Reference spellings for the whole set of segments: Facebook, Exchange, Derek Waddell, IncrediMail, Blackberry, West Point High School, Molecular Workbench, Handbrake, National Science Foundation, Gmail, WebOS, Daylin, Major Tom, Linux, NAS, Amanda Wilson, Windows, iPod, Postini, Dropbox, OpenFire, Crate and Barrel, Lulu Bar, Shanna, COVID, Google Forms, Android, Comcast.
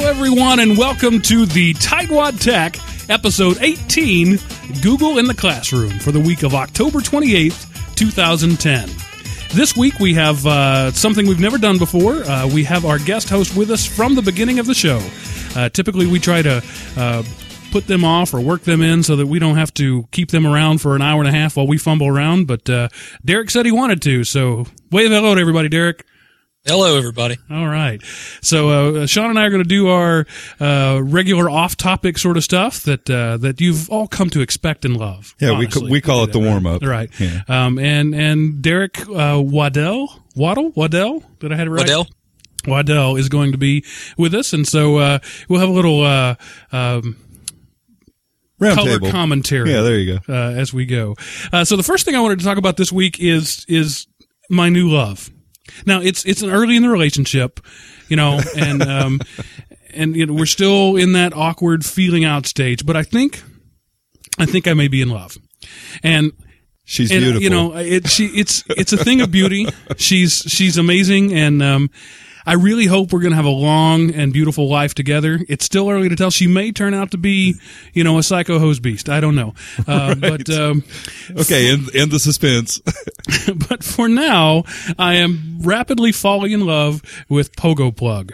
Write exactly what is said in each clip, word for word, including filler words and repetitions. Hello, everyone, and welcome to the Tightwad Tech, Episode eighteen, Google in the Classroom, for the week of October twenty-eighth, twenty ten. This week we have uh, something we've never done before. Uh, we have our guest host with us from the beginning of the show. Uh, typically we try to uh, put them off or work them in so that we don't have to keep them around for an hour and a half while we fumble around, but uh, Derek said he wanted to, so wave hello to everybody, Derek. Hello, everybody. All right. So uh, Sean and I are going to do our uh, regular off-topic sort of stuff that uh, that you've all come to expect and love. Yeah, honestly. we ca- we call it the warm-up. Right. right. Yeah. Um, and and Derek uh, Waddell, Waddell, Waddell, did I have it right? Waddell. Waddell is going to be with us, and so uh, we'll have a little uh, um, round color table commentary. Yeah, there you go. Uh, as we go. Uh, so the first thing I wanted to talk about this week is is my new love. Now it's it's an early in the relationship, you know, and um, and you know, we're still in that awkward feeling out stage. But I think, I think I may be in love, and she's and, beautiful. You know, it, she it's it's a thing of beauty. She's she's amazing, and um, I really hope we're going to have a long and beautiful life together. It's still early to tell. She may turn out to be, you know, a psycho hose beast. I don't know. Uh, right. But um, okay, end, end the suspense. But for now, I am rapidly falling in love with Pogoplug.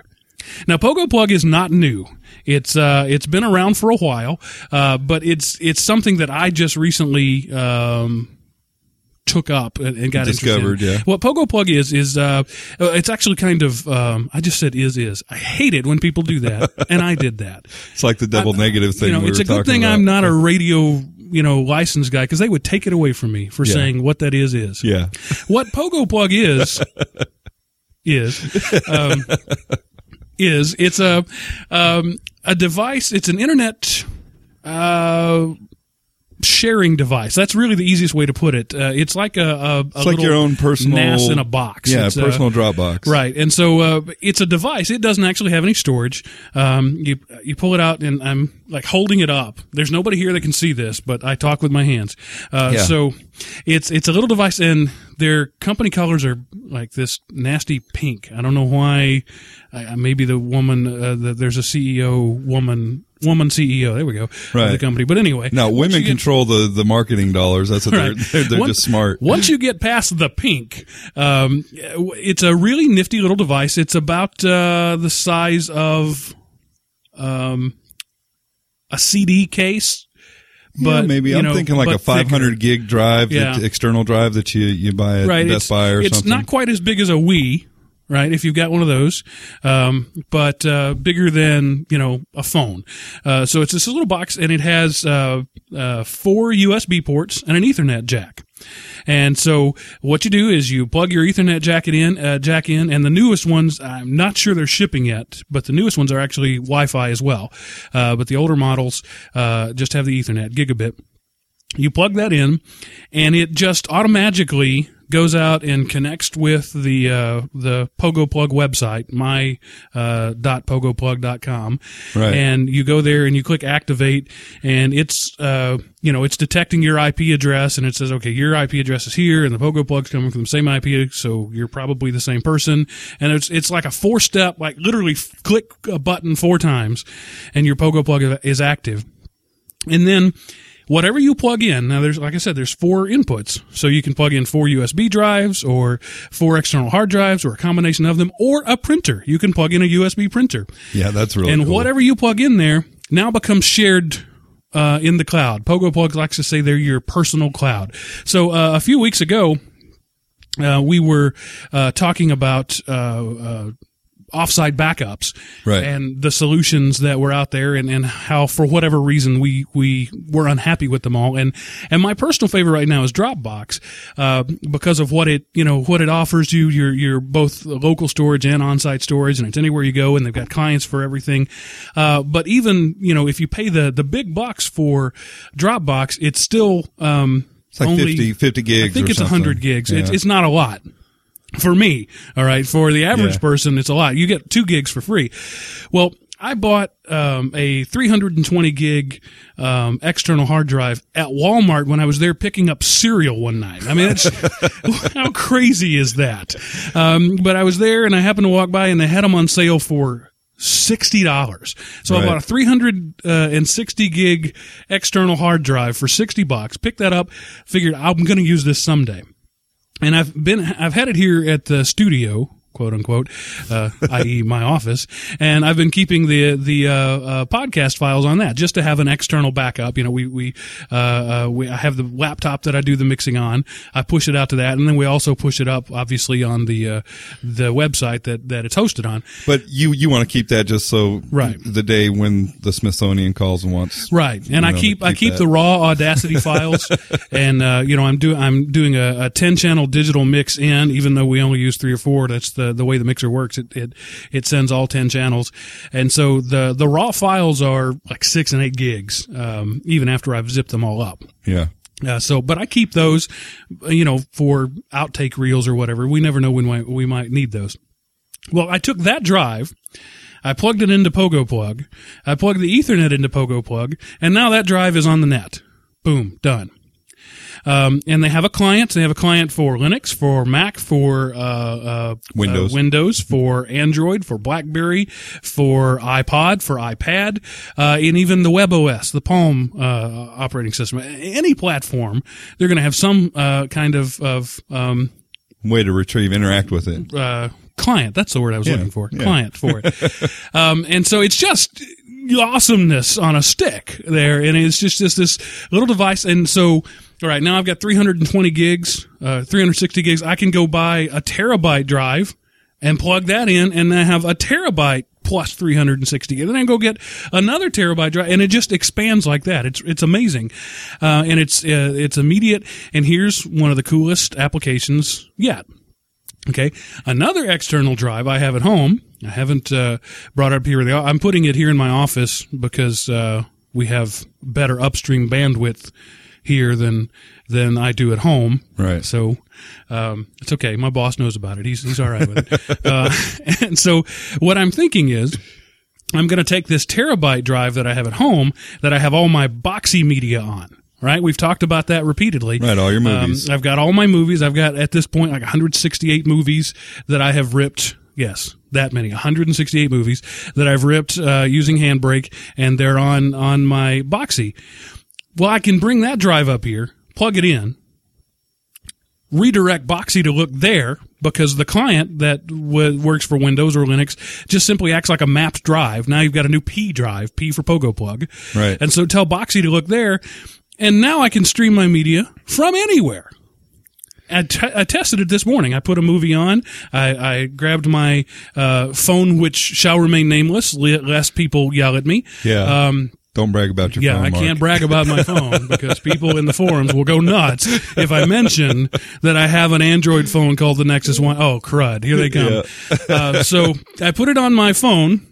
Now, Pogoplug is not new. It's uh, it's been around for a while, uh, but it's it's something that I just recently. Um, took up and got discovered. Yeah. What Pogoplug is, is, uh, it's actually kind of, um, I just said is, is. I hate it when people do that. And I did that. It's like the double I, negative thing. You know, we it's a good thing about. I'm not a radio, you know, licensed guy, because they would take it away from me for yeah. saying what that is, is. Yeah. What Pogoplug is, is, um, is, it's a, um, a device, it's an internet, uh, sharing device. That's really the easiest way to put it. Uh, it's like a, a, a it's like little your own personal N A S in a box. Yeah, it's a personal uh, Dropbox. Right, and so uh, it's a device. It doesn't actually have any storage. Um, you you pull it out, and I'm like holding it up. There's nobody here that can see this, but I talk with my hands. Uh, yeah. So it's it's a little device, and their company colors are like this nasty pink. I don't know why. Uh, maybe the woman. Uh, the, there's a C E O woman. Woman C E O, there we go, right. Of the company. But anyway. No, women get, control the, the marketing dollars. That's what right. They're, they're, they're once, just smart. Once you get past the pink, um, it's a really nifty little device. It's about uh, the size of um, a C D case. But, yeah, maybe. You know, I'm thinking like a five hundred thicker. Gig drive, yeah. that, external drive that you, you buy at right. Best it's, Buy or it's something. It's not quite as big as a Wii. Right, if you've got one of those, um, but uh, bigger than, you know, a phone. Uh, so it's this little box, and it has uh, uh, four U S B ports and an Ethernet jack. And so what you do is you plug your Ethernet jacket in, uh, jack in, and the newest ones, I'm not sure they're shipping yet, but the newest ones are actually Wi-Fi as well. Uh, but the older models uh, just have the Ethernet, gigabit. You plug that in, and it just automatically goes out and connects with the uh, the Pogoplug website, my uh, dot pogoplug dot com, right. And you go there and you click activate, and it's uh, you know it's detecting your I P address, and it says, okay, your I P address is here, and the Pogoplug's coming from the same I P, so you're probably the same person, and it's it's like a four step, like literally click a button four times, and your Pogoplug is active, and then. Whatever you plug in, now there's, like I said, there's four inputs. So you can plug in four U S B drives or four external hard drives or a combination of them or a printer. You can plug in a U S B printer. Yeah, that's really And cool. Whatever you plug in there now becomes shared uh, in the cloud. Pogoplug likes to say they're your personal cloud. So uh, a few weeks ago, uh, we were uh, talking about... Uh, uh, offsite backups, right. And the solutions that were out there and, and how, for whatever reason, we, we were unhappy with them all. And, and my personal favorite right now is Dropbox, uh, because of what it, you know, what it offers you, your, your both local storage and on-site storage, and it's anywhere you go, and they've got clients for everything. Uh, but even, you know, if you pay the, the big bucks for Dropbox, it's still, um, it's like only, fifty, fifty gigs. I think or it's something. one hundred gigs. Yeah. It's, it's not a lot. For me, all right, for the average yeah. person, it's a lot. You get two gigs for free. Well, I bought um, a three hundred twenty gig um, external hard drive at Walmart when I was there picking up cereal one night. I mean, it's, how crazy is that? Um, but I was there, and I happened to walk by, and they had them on sale for sixty dollars. So right. I bought a three hundred sixty gig external hard drive for sixty bucks. Picked that up, figured I'm going to use this someday. And I've been, I've had it here at the studio, quote unquote, uh, that is my office. And I've been keeping the, the, uh, uh, podcast files on that just to have an external backup. You know, we, we, uh, uh, we, I have the laptop that I do the mixing on. I push it out to that. And then we also push it up, obviously, on the, uh, the website that, that it's hosted on. But you, you want to keep that just so right. the day when the Smithsonian calls and wants. Right. And you know, I keep, keep I keep that. the raw Audacity files. And, uh, you know, I'm doing, I'm doing a, a ten channel digital mix in, even though we only use three or four. That's the, The, the way the mixer works, it, it it sends all ten channels, and so the the raw files are like six and eight gigs, um, even after I've zipped them all up. Yeah. Uh, so, but I keep those, you know, for outtake reels or whatever. We never know when we, we might need those. Well, I took that drive. I plugged it into Pogoplug. I plugged the Ethernet into Pogoplug, and now that drive is on the net. Boom, done. Um, and they have a client. They have a client for Linux, for Mac, for uh, uh, Windows, uh, Windows, for Android, for Blackberry, for iPod, for iPad, uh, and even the WebOS, the Palm uh, operating system. Any platform, they're going to have some uh, kind of, of um, way to retrieve, interact with it. Uh, client. That's the word I was yeah, looking for. Yeah. Client for it. um, and so it's just awesomeness on a stick there, and it's just, just this little device. And so. All right, now I've got three hundred twenty gigs, uh, three hundred sixty gigs. I can go buy a terabyte drive and plug that in, and I have a terabyte plus three hundred sixty gigs. Then I can go get another terabyte drive, and it just expands like that. It's it's amazing, uh, and it's uh, it's immediate. And here's one of the coolest applications yet. Okay, another external drive I have at home. I haven't uh, brought up here. I'm putting it here in my office because uh, we have better upstream bandwidth here than than I do at home. Right. So um it's okay. My boss knows about it. He's he's all right with it. uh and so what I'm thinking is I'm going to take this terabyte drive that I have at home that I have all my Boxee media on. Right? We've talked about that repeatedly. Right, all your movies. Um, I've got all my movies. I've got at this point like one hundred sixty-eight movies that I have ripped. Yes, that many, one hundred sixty-eight movies that I've ripped uh using Handbrake, and they're on on my Boxee. Well, I can bring that drive up here, plug it in, redirect Boxee to look there, because the client that w- works for Windows or Linux just simply acts like a mapped drive. Now you've got a new P drive, P for Pogoplug. Right. And so tell Boxee to look there, and now I can stream my media from anywhere. I, t- I tested it this morning. I put a movie on. I, I grabbed my uh, phone, which shall remain nameless, lest people yell at me. Yeah. Um, Don't brag about your yeah, phone, Mark. Yeah, I can't brag about my phone because people in the forums will go nuts if I mention that I have an Android phone called the Nexus One. Oh, crud. Here they come. Yeah. uh, so I put it on my phone,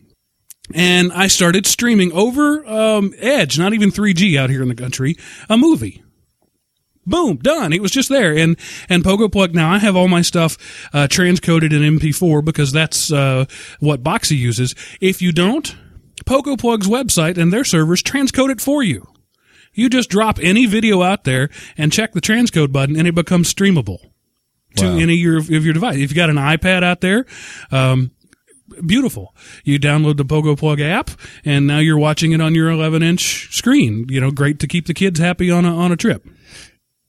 and I started streaming over um, Edge, not even three G out here in the country, a movie. Boom, done. It was just there. And and Pogoplug, now I have all my stuff uh, transcoded in M P four because that's uh, what Boxee uses. If you don't, Pogoplug's website and their servers transcode it for you. You just drop any video out there and check the transcode button, and it becomes streamable to wow. any of your, of your device. If you've got an iPad out there, um, beautiful. You download the Pogoplug app, and now you're watching it on your eleven inch screen. You know, great to keep the kids happy on a, on a trip.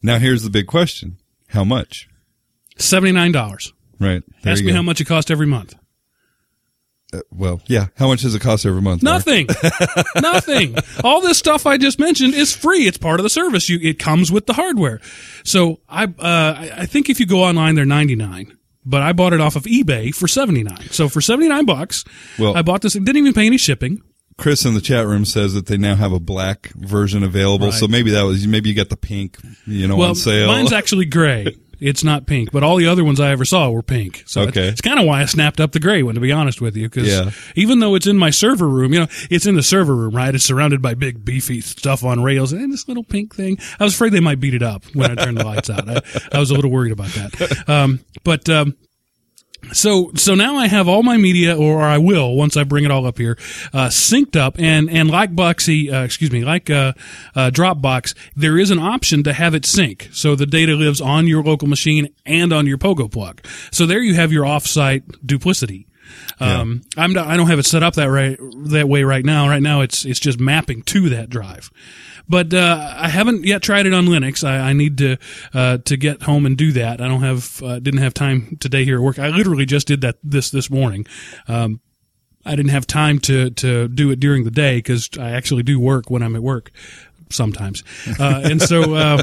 Now here's the big question: how much? seventy-nine dollars. Right. There Ask me go. how much it costs every month. Uh, well, yeah. How much does it cost every month? Nothing. Nothing. All this stuff I just mentioned is free. It's part of the service. You, it comes with the hardware. So I, uh, I think if you go online, they're ninety-nine, but I bought it off of eBay for seventy-nine. So for seventy-nine bucks, well, I bought this. It didn't even pay any shipping. Chris in the chat room says that they now have a black version available. Right. So maybe that was, maybe you got the pink, you know, well, on sale. Mine's actually gray. It's not pink, but all the other ones I ever saw were pink. So okay. It's, it's kind of why I snapped up the gray one, to be honest with you, because yeah. even though it's in my server room, you know, it's in the server room, right? It's surrounded by big, beefy stuff on rails and this little pink thing. I was afraid they might beat it up when I turned the lights out. I, I was a little worried about that. Um, but um, so so now I have all my media, or I will once I bring it all up here, uh, synced up. And, and like Boxee, uh, excuse me, like uh, uh, Dropbox, there is an option to have it sync. So the data lives on your local machine and on your Pogoplug. So there you have your offsite duplicity. Um, yeah. I'm not, I don't have it set up that right that way right now. Right now, it's it's just mapping to that drive. But uh, I haven't yet tried it on Linux. I, I need to uh, to get home and do that. I don't have uh, didn't have time today here at work. I literally just did that this this morning. Um, I didn't have time to to do it during the day because I actually do work when I'm at work sometimes. Uh, and so. Uh,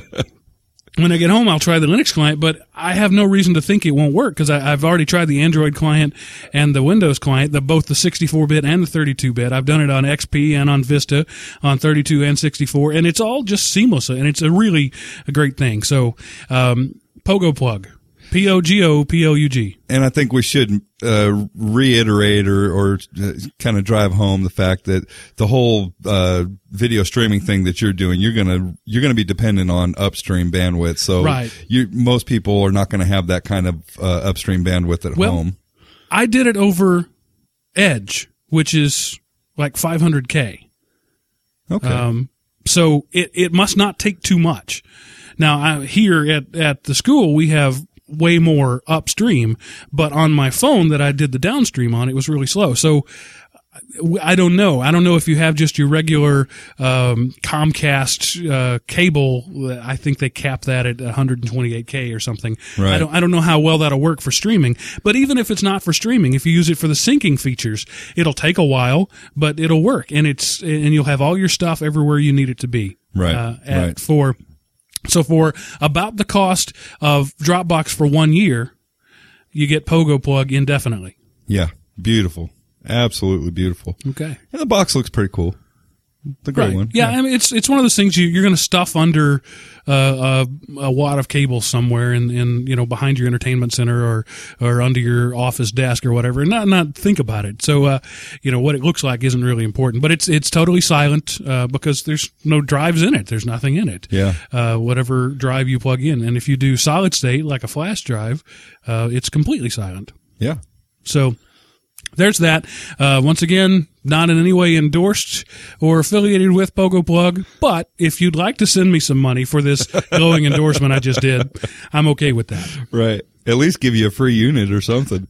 When I get home, I'll try the Linux client, but I have no reason to think it won't work because I've already tried the Android client and the Windows client, the, both the sixty-four bit and the thirty-two bit. I've done it on X P and on Vista, on thirty-two and sixty-four, and it's all just seamless, and it's a really a great thing. So, um, Pogoplug. P O G O P O U G. And I think we should uh, reiterate or, or kind of drive home the fact that the whole uh, video streaming thing that you're doing, you're gonna you're gonna be dependent on upstream bandwidth. So right. you, most people are not gonna have that kind of uh, upstream bandwidth at well, home. I did it over Edge, which is like five hundred K. Okay. Um, so it it must not take too much. Now I, here at at the school we have way more upstream, but on my phone that I did the downstream on, it was really slow. So I don't know. I don't know if you have just your regular um, Comcast uh, cable. I think they cap that at one twenty-eight K or something. Right. I don't. I don't know how well that'll work for streaming. But even if it's not for streaming, if you use it for the syncing features, it'll take a while, but it'll work, and it's and you'll have all your stuff everywhere you need it to be. Right. Uh, at, right. For So for about the cost of Dropbox for one year, you get Pogoplug indefinitely. Yeah, beautiful, absolutely beautiful. Okay, and the box looks pretty cool. The great right. one. Yeah, yeah, I mean it's it's one of those things you you're going to stuff under uh, a, a wad of cable somewhere in, in you know behind your entertainment center or or under your office desk or whatever, and not not think about it. So uh, you know what it looks like isn't really important, but it's it's totally silent uh, because there's no drives in it. There's nothing in it. Yeah. Uh, whatever drive you plug in, and if you do solid state like a flash drive, uh, it's completely silent. Yeah. So. There's that. Uh, once again, not in any way endorsed or affiliated with Pogoplug, but if you'd like to send me some money for this glowing endorsement I just did, I'm okay with that. Right. At least give you a free unit or something.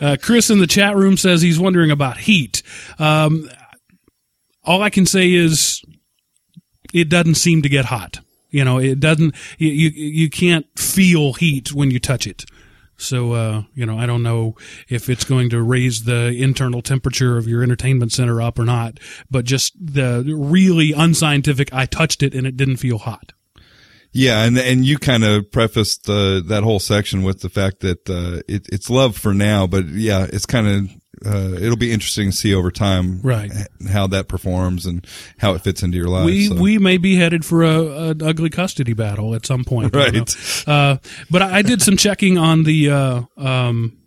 uh, Chris in the chat room says he's wondering about heat. Um, all I can say is it doesn't seem to get hot. You know, it doesn't, you, you, you can't feel heat when you touch it. So, uh, you know, I don't know if it's going to raise the internal temperature of your entertainment center up or not, but just the really unscientific, I touched it and it didn't feel hot. Yeah, and and you kind of prefaced uh, that whole section with the fact that uh, it, it's love for now, but yeah, it's kind of... Uh, it'll be interesting to see over time right. how that performs and how it fits into your life. We so. we may be headed for a, an ugly custody battle at some point. Right. Uh, but I, I did some checking on the uh, um,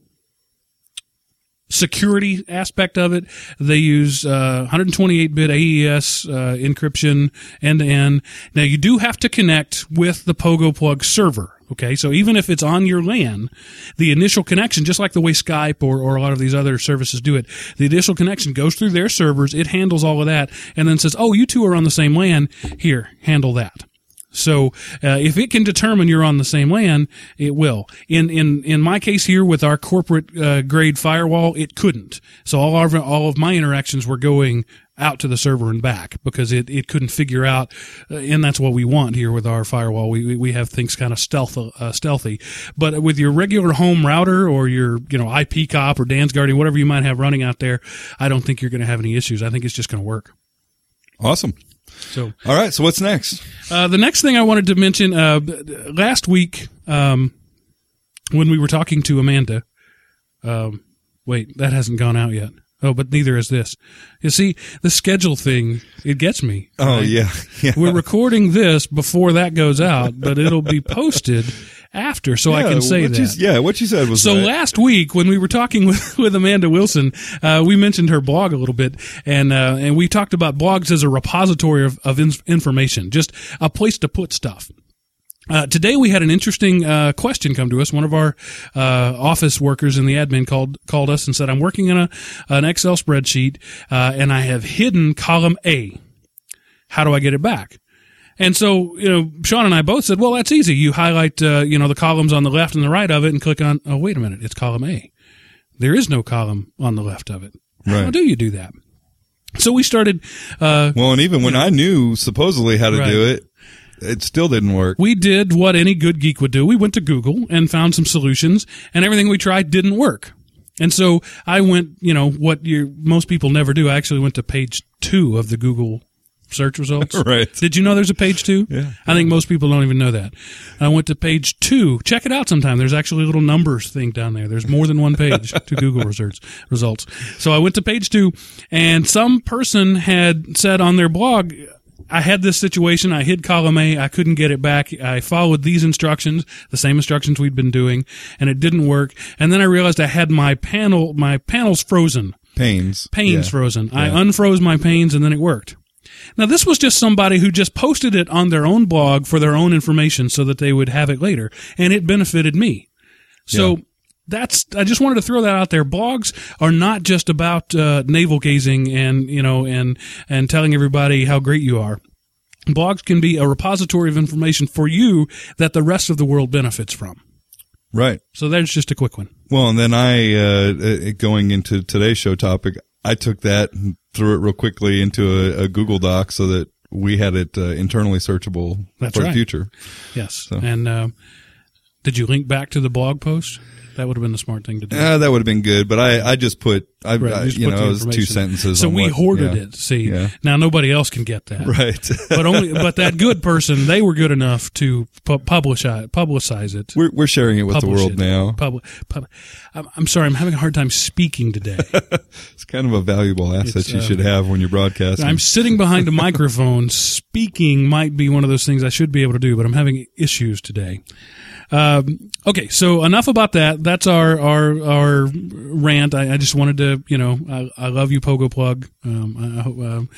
security aspect of it. They use uh, one twenty-eight bit A E S uh, encryption end-to-end. Now, you do have to connect with the Pogoplug server. Okay, so even if it's on your LAN, the initial connection, just like the way Skype or, or a lot of these other services do it, the initial connection goes through their servers, it handles all of that, and then says, oh, you two are on the same LAN, here, handle that. So uh, if it can determine you're on the same LAN, it will. In in in my case here with our corporate uh, grade firewall, it couldn't. So all of all of my interactions were going out to the server and back because it, it couldn't figure out, uh, and that's what we want here with our firewall. We we, we have things kind of stealth uh, stealthy. But with your regular home router or your you know IPCop or Dan's Guardian, whatever you might have running out there, I don't think you're going to have any issues. I think it's just going to work. Awesome. So, all right. So what's next? Uh, the next thing I wanted to mention, uh, last week, um, when we were talking to Amanda, um, wait, that hasn't gone out yet. Oh, but neither is this. You see, the schedule thing, it gets me. Right? Oh, yeah. yeah. We're recording this before that goes out, but it'll be posted after, so yeah, I can say what that. You, yeah, what you said was So right. last week, when we were talking with, with Amanda Wilson, uh, we mentioned her blog a little bit, and uh, and we talked about blogs as a repository of, of in- information, just a place to put stuff. Uh, today we had an interesting, uh, question come to us. One of our, uh, office workers in the admin called, called us and said, I'm working on a, an Excel spreadsheet, uh, and I have hidden column A. How do I get it back? And so, you know, Sean and I both said, well, that's easy. You highlight, uh, you know, the columns on the left and the right of it and click on, oh, wait a minute, it's column A. there is no column on the left of it. Right. How do you do that? So we started. Uh, well, and even when you know, I knew supposedly how to right. do it, it still didn't work. We did what any good geek would do. We went to Google and found some solutions, and everything we tried didn't work. And so I went, you know, what you most people never do. I actually went to page two of the Google search results. Right. Did you know there's a page two? Yeah. I think most people don't even know that. I went to page two. Check it out sometime. There's actually a little numbers thing down there. There's more than one page to Google research results. So I went to page two, and some person had said on their blog, I had this situation. I hid column A. I couldn't get it back. I followed these instructions, the same instructions we'd been doing, and it didn't work. And then I realized I had my panel, my panels frozen. Panes. Panes yeah. frozen. Yeah. I unfroze my panes, and then it worked. Now, this was just somebody who just posted it on their own blog for their own information so that they would have it later, and it benefited me. So yeah. that's I just wanted to throw that out there. Blogs are not just about uh, navel-gazing and, you know, and and telling everybody how great you are. Blogs can be a repository of information for you that the rest of the world benefits from. Right. So there's just a quick one. Well, and then I, uh, going into today's show topic, I took that and threw it real quickly into a, a Google Doc so that we had it uh, internally searchable That's for right. the future. Yes. So. And uh, did you link back to the blog post? That would have been the smart thing to do. Yeah, that would have been good, but I, I just put, I, right, I you, just you put know, it was two sentences. So on we what, hoarded yeah. it. See, yeah. now nobody else can get that, right? But only, but that good person, they were good enough to pu- publish, publicize it. We're, we're sharing it with the world it. now. Publi- pub- I'm, I'm sorry, I'm having a hard time speaking today. It's kind of a valuable asset it's, you uh, should have when you're broadcasting. I'm sitting behind a microphone. Speaking might be one of those things I should be able to do, but I'm having issues today. Um, okay, so enough about that. That's our our, our rant. I, I just wanted to, you know, I, I love you, Pogoplug. Um, I, hope, um,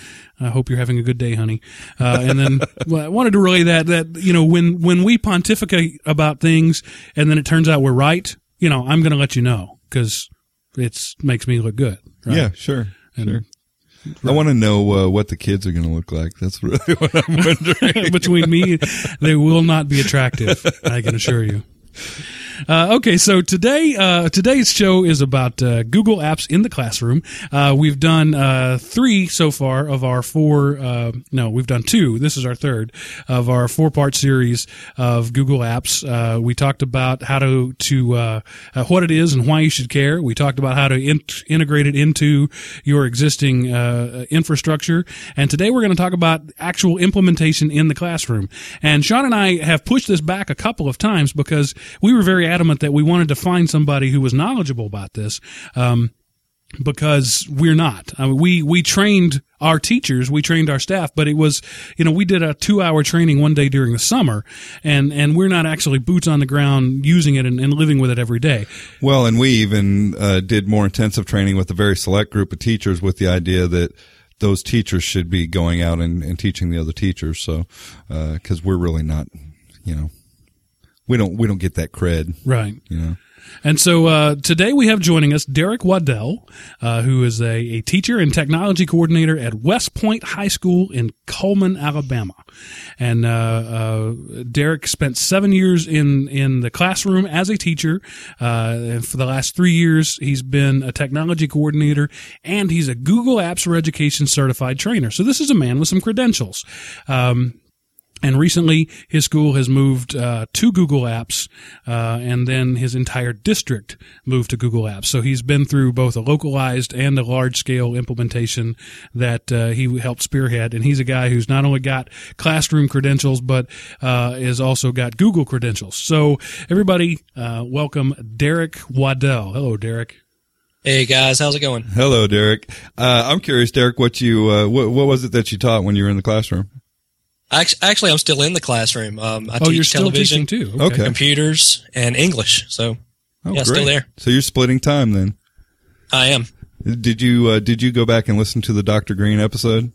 I hope you're having a good day, honey. Uh, and then well, I wanted to relay that that you know when when we pontificate about things and then it turns out we're right, you know, I'm going to let you know because it's makes me look good. Right? Yeah, sure, and, sure. Right. I want to know uh, what the kids are going to look like. That's really what I'm wondering. Between me, they will not be attractive, I can assure you. Uh, okay, so today uh, today's show is about uh, Google Apps in the classroom. Uh, we've done uh, three so far of our four. Uh, no, we've done two. This is our third of our four-part series of Google Apps. Uh, we talked about how to to uh, uh, what it is and why you should care. We talked about how to in- integrate it into your existing uh, infrastructure. And today we're going to talk about actual implementation in the classroom. And Sean and I have pushed this back a couple of times because we were very adamant that we wanted to find somebody who was knowledgeable about this, um, because we're not. I mean, we we trained our teachers, we trained our staff, but it was, you know, we did a two-hour training one day during the summer, and, and we're not actually boots on the ground using it and, and living with it every day. Well, and we even uh, did more intensive training with a very select group of teachers with the idea that those teachers should be going out and, and teaching the other teachers, so because uh, we're really not, you know. We don't we don't get that cred. Right. You know. And so uh, today we have joining us Derek Waddell, uh, who is a, a teacher and technology coordinator at West Point High School in Coleman, Alabama. And uh, uh, Derek spent seven years in, in the classroom as a teacher. Uh, and for the last three years, he's been a technology coordinator, and he's a Google Apps for Education certified trainer. So this is a man with some credentials. Um And recently, his school has moved uh, to Google Apps, uh, and then his entire district moved to Google Apps. So he's been through both a localized and a large-scale implementation that uh, he helped spearhead. And he's a guy who's not only got classroom credentials, but uh, is also got Google credentials. So everybody, uh, welcome Derek Waddell. Hello, Derek. Hey guys, how's it going? Hello, Derek. Uh, I'm curious, Derek, what you uh, what, what was it that you taught when you were in the classroom? Actually, I'm still in the classroom. Um, I oh, teach you're still television, teaching too. Okay. Computers, and English. So, oh, yeah, great. Still there. So you're splitting time then. I am. Did you uh, did you go back and listen to the Doctor Green episode?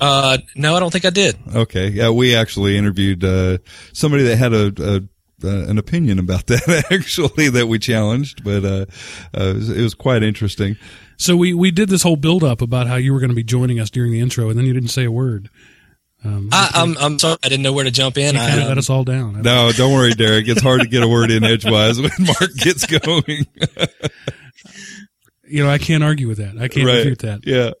Uh, no, I don't think I did. Okay, yeah, we actually interviewed uh, somebody that had a, a uh, an opinion about that actually that we challenged, but uh, uh, it was, it was quite interesting. So we we did this whole build up about how you were going to be joining us during the intro, and then you didn't say a word. Um, I, I'm, I'm sorry, I didn't know where to jump in. You I, um, let us all down. No, don't worry, Derek. It's hard to get a word in edgewise when Mark gets going. You know, I can't argue with that. I can't right. argue with that. Yeah.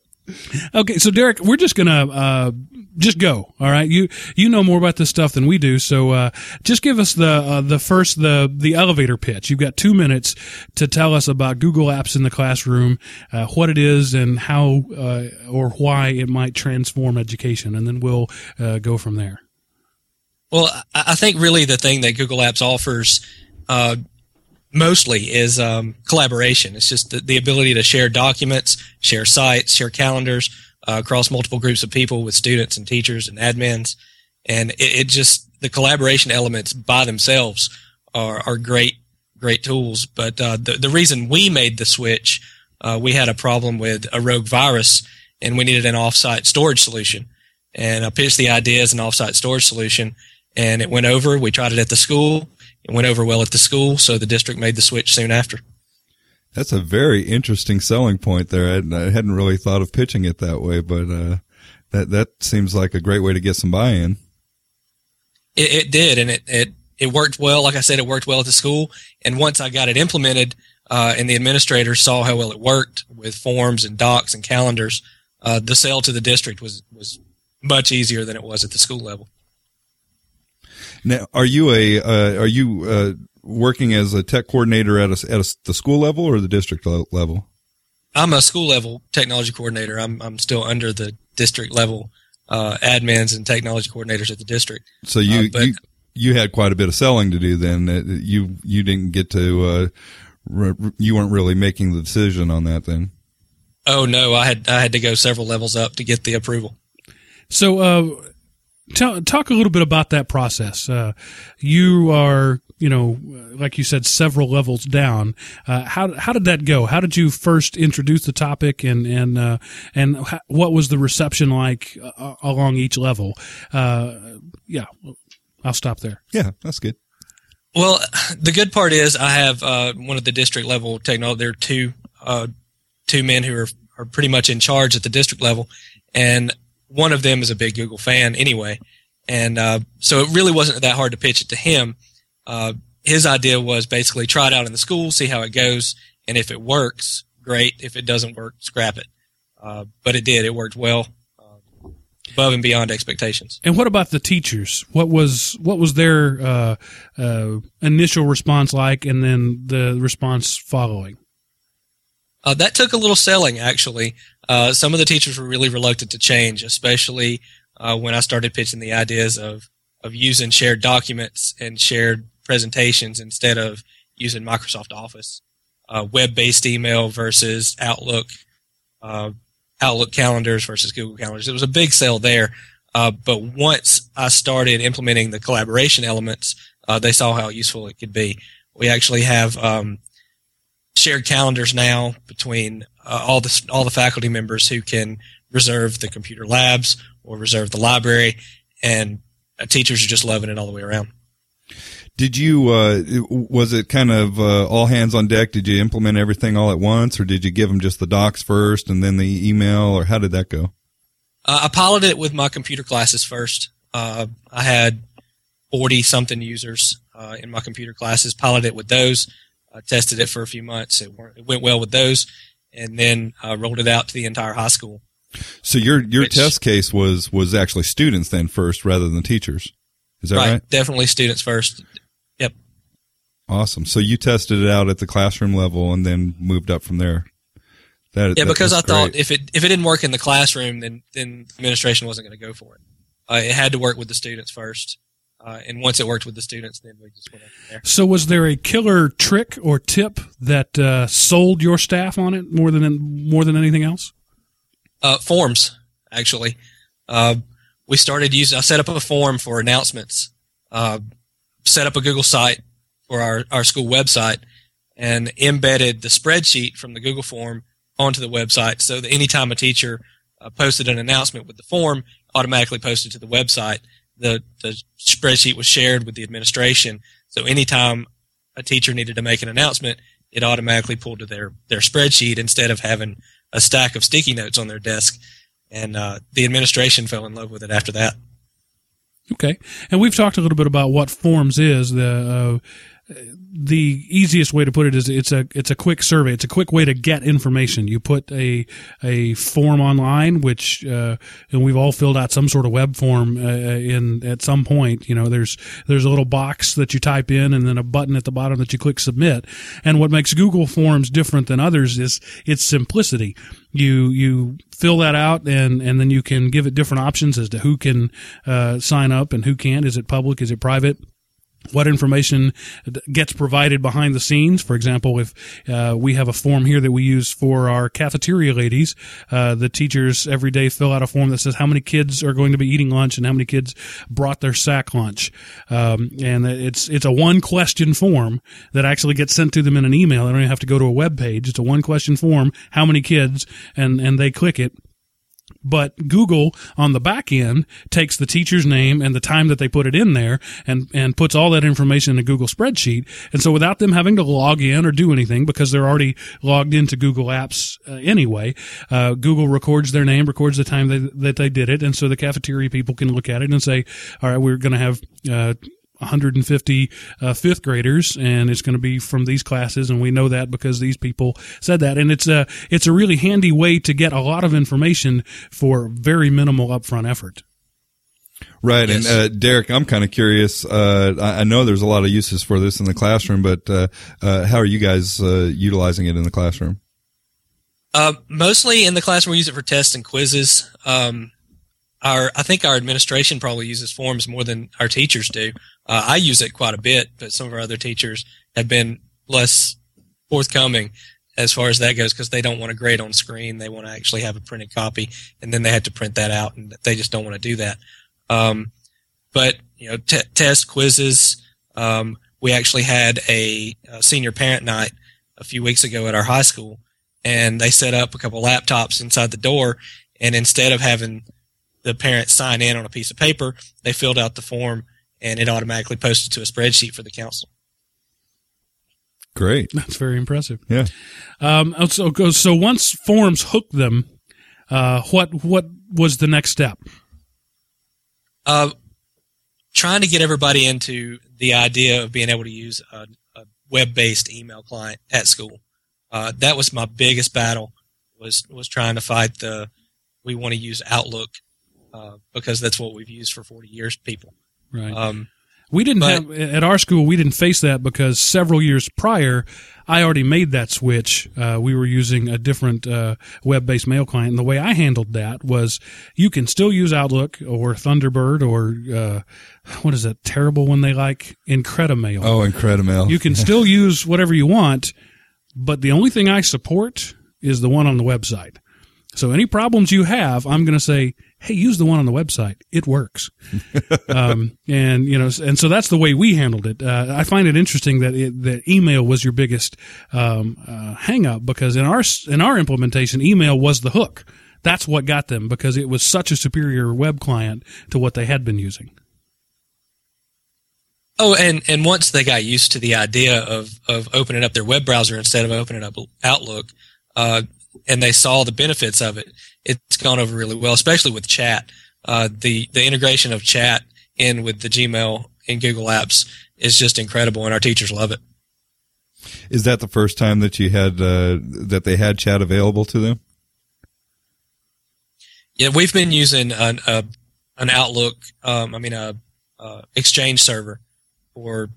Okay, so Derek, we're just gonna uh, just go. All right, you you know more about this stuff than we do, so uh, just give us the uh, the first the the elevator pitch. You've got two minutes to tell us about Google Apps in the Classroom, uh, what it is, and how uh, or why it might transform education, and then we'll uh, go from there. Well, I think really the thing that Google Apps offers uh, mostly is um, collaboration. It's just the, the ability to share documents, share sites, share calendars uh, across multiple groups of people, with students and teachers and admins. And it, it just, the collaboration elements by themselves are, are great, great tools. But uh, the, the reason we made the switch, uh, we had a problem with a rogue virus and we needed an offsite storage solution. And I pitched the idea as an offsite storage solution, and it went over. We tried it at the school. It went over well at the school, so the district made the switch soon after. That's a very interesting selling point there. I, I hadn't really thought of pitching it that way, but uh, that that seems like a great way to get some buy-in. It, it did, and it, it, it worked well. Like I said, it worked well at the school, and once I got it implemented uh, and the administrators saw how well it worked with forms and docs and calendars, uh, the sale to the district was, was much easier than it was at the school level. Now, are you a uh, are you uh, working as a tech coordinator at a, at a, the school level or the district level? I'm a school level technology coordinator. I'm I'm still under the district level uh, admins and technology coordinators at the district. So you uh, but, you you had quite a bit of selling to do then. You you didn't get to uh, re, you weren't really making the decision on that then. Oh no, I had I had to go several levels up to get the approval. So. Uh, Tell, talk a little bit about that process. Uh, you are, you know, like you said, several levels down. Uh, how how did that go? How did you first introduce the topic, and and uh, and how, what was the reception like uh, along each level? Uh, yeah, I'll stop there. Yeah, that's good. Well, the good part is I have uh, one of the district level technology. There are two uh, two men who are are pretty much in charge at the district level, and one of them is a big Google fan anyway, and uh, so it really wasn't that hard to pitch it to him. Uh, his idea was basically try it out in the school, see how it goes, and if it works, great. If it doesn't work, scrap it. Uh, but it did. It worked well, uh, above and beyond expectations. And what about the teachers? What was what was their uh, uh, initial response like, and then the response following? Uh, that took a little selling, actually. Uh, some of the teachers were really reluctant to change, especially uh, when I started pitching the ideas of, of using shared documents and shared presentations instead of using Microsoft Office, uh, web-based email versus Outlook, uh, Outlook calendars versus Google calendars. It was a big sell there, uh, but once I started implementing the collaboration elements, uh, they saw how useful it could be. We actually have um, shared calendars now between Uh, all the all the faculty members who can reserve the computer labs or reserve the library, and uh, teachers are just loving it all the way around. Did you? Uh, was it kind of uh, all hands on deck? Did you implement everything all at once, or did you give them just the docs first and then the email, or how did that go? Uh, I piloted it with my computer classes first. Uh, I had forty something users uh, in my computer classes. Piloted it with those. Uh, tested it for a few months. It, wor- it went well with those. And then uh, rolled it out to the entire high school. So your your which, test case was was actually students then first rather than teachers. Is that right? right? Definitely students first. Yep. Awesome. So you tested it out at the classroom level and then moved up from there. That, yeah, that, because I great. thought if it if it didn't work in the classroom, then then administration wasn't going to go for it. Uh, it had to work with the students first. Uh, and once it worked with the students, then we just went up there. So was there a killer trick or tip that uh, sold your staff on it more than more than anything else? Uh, forms, actually. Uh, we started using – I set up a form for announcements, uh, set up a Google site for our, our school website, and embedded the spreadsheet from the Google form onto the website so that anytime a teacher uh, posted an announcement with the form, automatically posted to the website. The, the spreadsheet was shared with the administration, so anytime a teacher needed to make an announcement, it automatically pulled to their, their spreadsheet instead of having a stack of sticky notes on their desk, and uh, the administration fell in love with it after that. Okay. And we've talked a little bit about what Forms is. The uh, the easiest way to put it is it's a it's a quick survey. It's a quick way to get information. You put a a form online, which uh, and we've all filled out some sort of web form uh, in at some point. You know, there's there's a little box that you type in, and then a button at the bottom that you click submit. And what makes Google Forms different than others is its simplicity. You you fill that out, and, and then you can give it different options as to who can uh, sign up and who can't. Is it public? Is it private? What information gets provided behind the scenes? For example, if uh, we have a form here that we use for our cafeteria ladies, uh, the teachers every day fill out a form that says how many kids are going to be eating lunch and how many kids brought their sack lunch. Um, and it's it's a one-question form that actually gets sent to them in an email. They don't even have to go to a web page. It's a one-question form, how many kids, and, and they click it. But Google on the back end takes the teacher's name and the time that they put it in there and, and puts all that information in a Google spreadsheet. And so without them having to log in or do anything because they're already logged into Google Apps uh, anyway, uh, Google records their name, records the time they, that they did it. And so the cafeteria people can look at it and say, all right, we're going to have, uh, one hundred fifty uh, fifth graders, and it's going to be from these classes, and we know that because these people said that. And it's a it's a really handy way to get a lot of information for very minimal upfront effort. Right, yes. And uh, Derek, I'm kind of curious. Uh, I, I know there's a lot of uses for this in the classroom, but uh, uh, how are you guys uh, utilizing it in the classroom? Uh, mostly in the classroom, we use it for tests and quizzes. Um, our I think our administration probably uses Forms more than our teachers do. Uh, I use it quite a bit, but some of our other teachers have been less forthcoming as far as that goes because they don't want to grade on screen. They want to actually have a printed copy, and then they have to print that out, and they just don't want to do that. Um, but, you know, t- test quizzes. Um, we actually had a, a senior parent night a few weeks ago at our high school, and they set up a couple laptops inside the door, and instead of having the parents sign in on a piece of paper, they filled out the form, and it automatically posted to a spreadsheet for the council. Great. That's very impressive. Yeah. Um, so, so once Forms hooked them, uh, what what was the next step? Uh, trying to get everybody into the idea of being able to use a, a web-based email client at school. Uh, that was my biggest battle, was, was trying to fight the, we want to use Outlook uh, because that's what we've used for forty years, people. Right. Um, we didn't but, have, at our school, we didn't face that because several years prior, I already made that switch. Uh, we were using a different, uh, web-based mail client. And the way I handled that was you can still use Outlook or Thunderbird or, uh, what is that terrible one they like? IncrediMail. Oh, IncrediMail. You can still use whatever you want, but the only thing I support is the one on the website. So any problems you have, I'm going to say, hey, use the one on the website. It works. um, and, you know, and so that's the way we handled it. Uh, I find it interesting that it, that email was your biggest, um, uh, hang up because in our, in our implementation, email was the hook. That's what got them because it was such a superior web client to what they had been using. Oh, and, and once they got used to the idea of, of opening up their web browser instead of opening up Outlook, uh, and they saw the benefits of it, it's gone over really well, especially with chat. Uh, the, the integration of chat in with the Gmail and Google Apps is just incredible, and our teachers love it. Is that the first time that you had uh, that they had chat available to them? Yeah, we've been using an a, an Outlook, um, I mean, a, a Exchange server for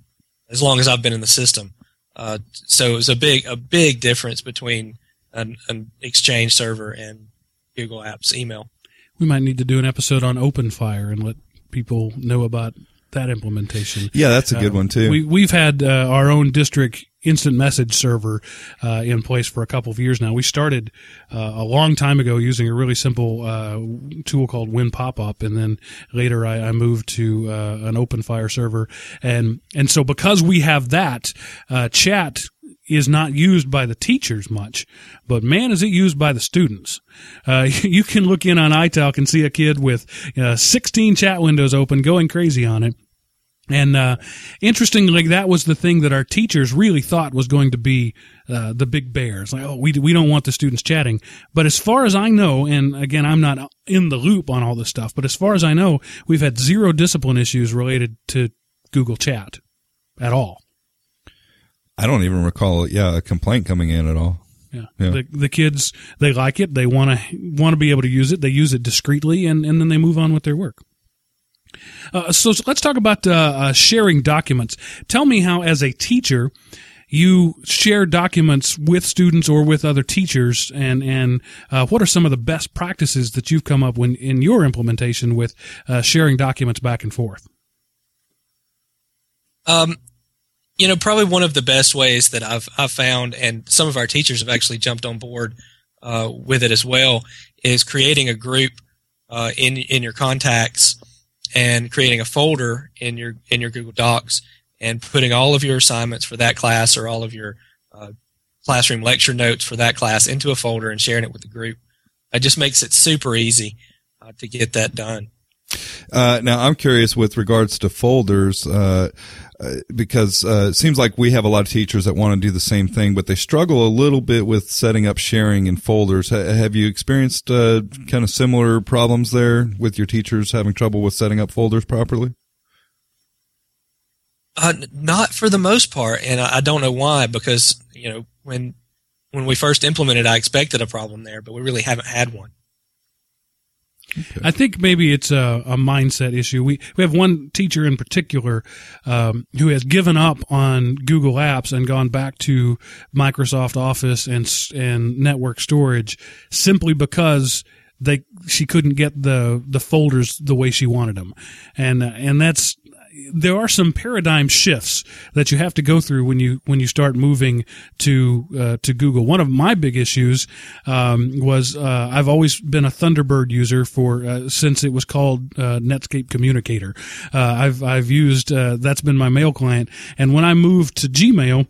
as long as I've been in the system. Uh, so it was a big a big difference between An, an Exchange server and Google Apps email. We might need to do an episode on OpenFire and let people know about that implementation. Yeah, that's a good uh, one too. We, we've had uh, our own district instant message server uh, in place for a couple of years now. We started uh, a long time ago using a really simple uh, tool called WinPopUp, and then later I, I moved to uh, an OpenFire server. And, and so because we have that uh, chat is not used by the teachers much, but man, is it used by the students. Uh, you can look in on iTalk and see a kid with uh, sixteen chat windows open, going crazy on it. And uh, interestingly, that was the thing that our teachers really thought was going to be uh, the big bear. It's like, oh, we we don't want the students chatting. But as far as I know, and again, I'm not in the loop on all this stuff, but as far as I know, we've had zero discipline issues related to Google Chat at all. I don't even recall, yeah, a complaint coming in at all. Yeah. yeah. The the kids, they like it. They want to want to be able to use it. They use it discreetly, and, and then they move on with their work. Uh, so, so let's talk about uh, uh, sharing documents. Tell me how, as a teacher, you share documents with students or with other teachers, and and uh, what are some of the best practices that you've come up with in your implementation with uh, sharing documents back and forth? Um, you know, probably one of the best ways that I've I've found, and some of our teachers have actually jumped on board uh, with it as well, is creating a group uh, in in your contacts. And creating a folder in your in your Google Docs and putting all of your assignments for that class or all of your uh, classroom lecture notes for that class into a folder and sharing it with the group. It just makes it super easy uh, to get that done. Uh, now, I'm curious with regards to folders, uh, uh, because uh, it seems like we have a lot of teachers that want to do the same thing, but they struggle a little bit with setting up sharing in folders. Ha- have you experienced uh, kind of similar problems there with your teachers having trouble with setting up folders properly? Uh, not for the most part, and I, I don't know why, because you know when when we first implemented, I expected a problem there, but we really haven't had one. Okay. I think maybe it's a, a mindset issue. We we have one teacher in particular um, who has given up on Google Apps and gone back to Microsoft Office and and network storage simply because they she couldn't get the, the folders the way she wanted them, and and that's. There are some paradigm shifts that you have to go through when you when you start moving to uh, to Google. One of my big issues um, was uh, I've always been a Thunderbird user for uh, since it was called uh, Netscape Communicator. Uh, I've I've used uh, that's been my mail client, and when I moved to Gmail.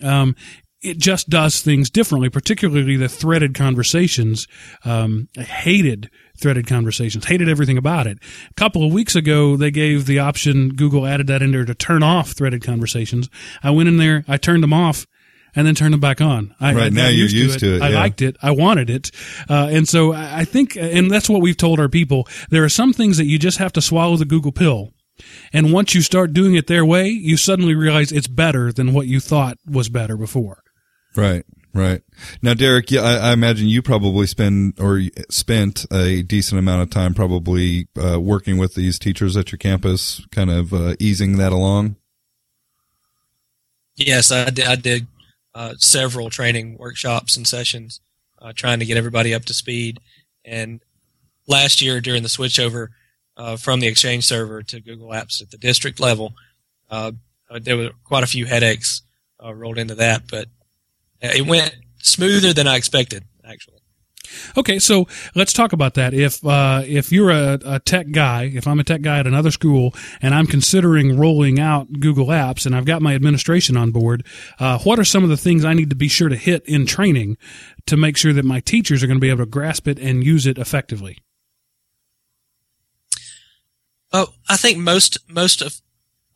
Um, It just does things differently, particularly the threaded conversations. Um, I hated threaded conversations, hated everything about it. A couple of weeks ago, they gave the option, Google added that in there to turn off threaded conversations. I went in there, I turned them off, and then turned them back on. I, right I, now, I you're used, used to it. To it yeah. I liked it. I wanted it. Uh, and so I think, and that's what we've told our people, there are some things that you just have to swallow the Google pill. And once you start doing it their way, you suddenly realize it's better than what you thought was better before. Right, right. Now, Derek, yeah, I, I imagine you probably spend or spent a decent amount of time probably uh, working with these teachers at your campus, kind of uh, easing that along. Yes, I did, I did uh, several training workshops and sessions uh, trying to get everybody up to speed. And last year during the switchover uh, from the Exchange server to Google Apps at the district level, uh, there were quite a few headaches uh, rolled into that, but it went smoother than I expected, actually. Okay, so let's talk about that. If uh, if you're a, a tech guy, if I'm a tech guy at another school and I'm considering rolling out Google Apps and I've got my administration on board, uh, what are some of the things I need to be sure to hit in training to make sure that my teachers are going to be able to grasp it and use it effectively? Oh, I think most most of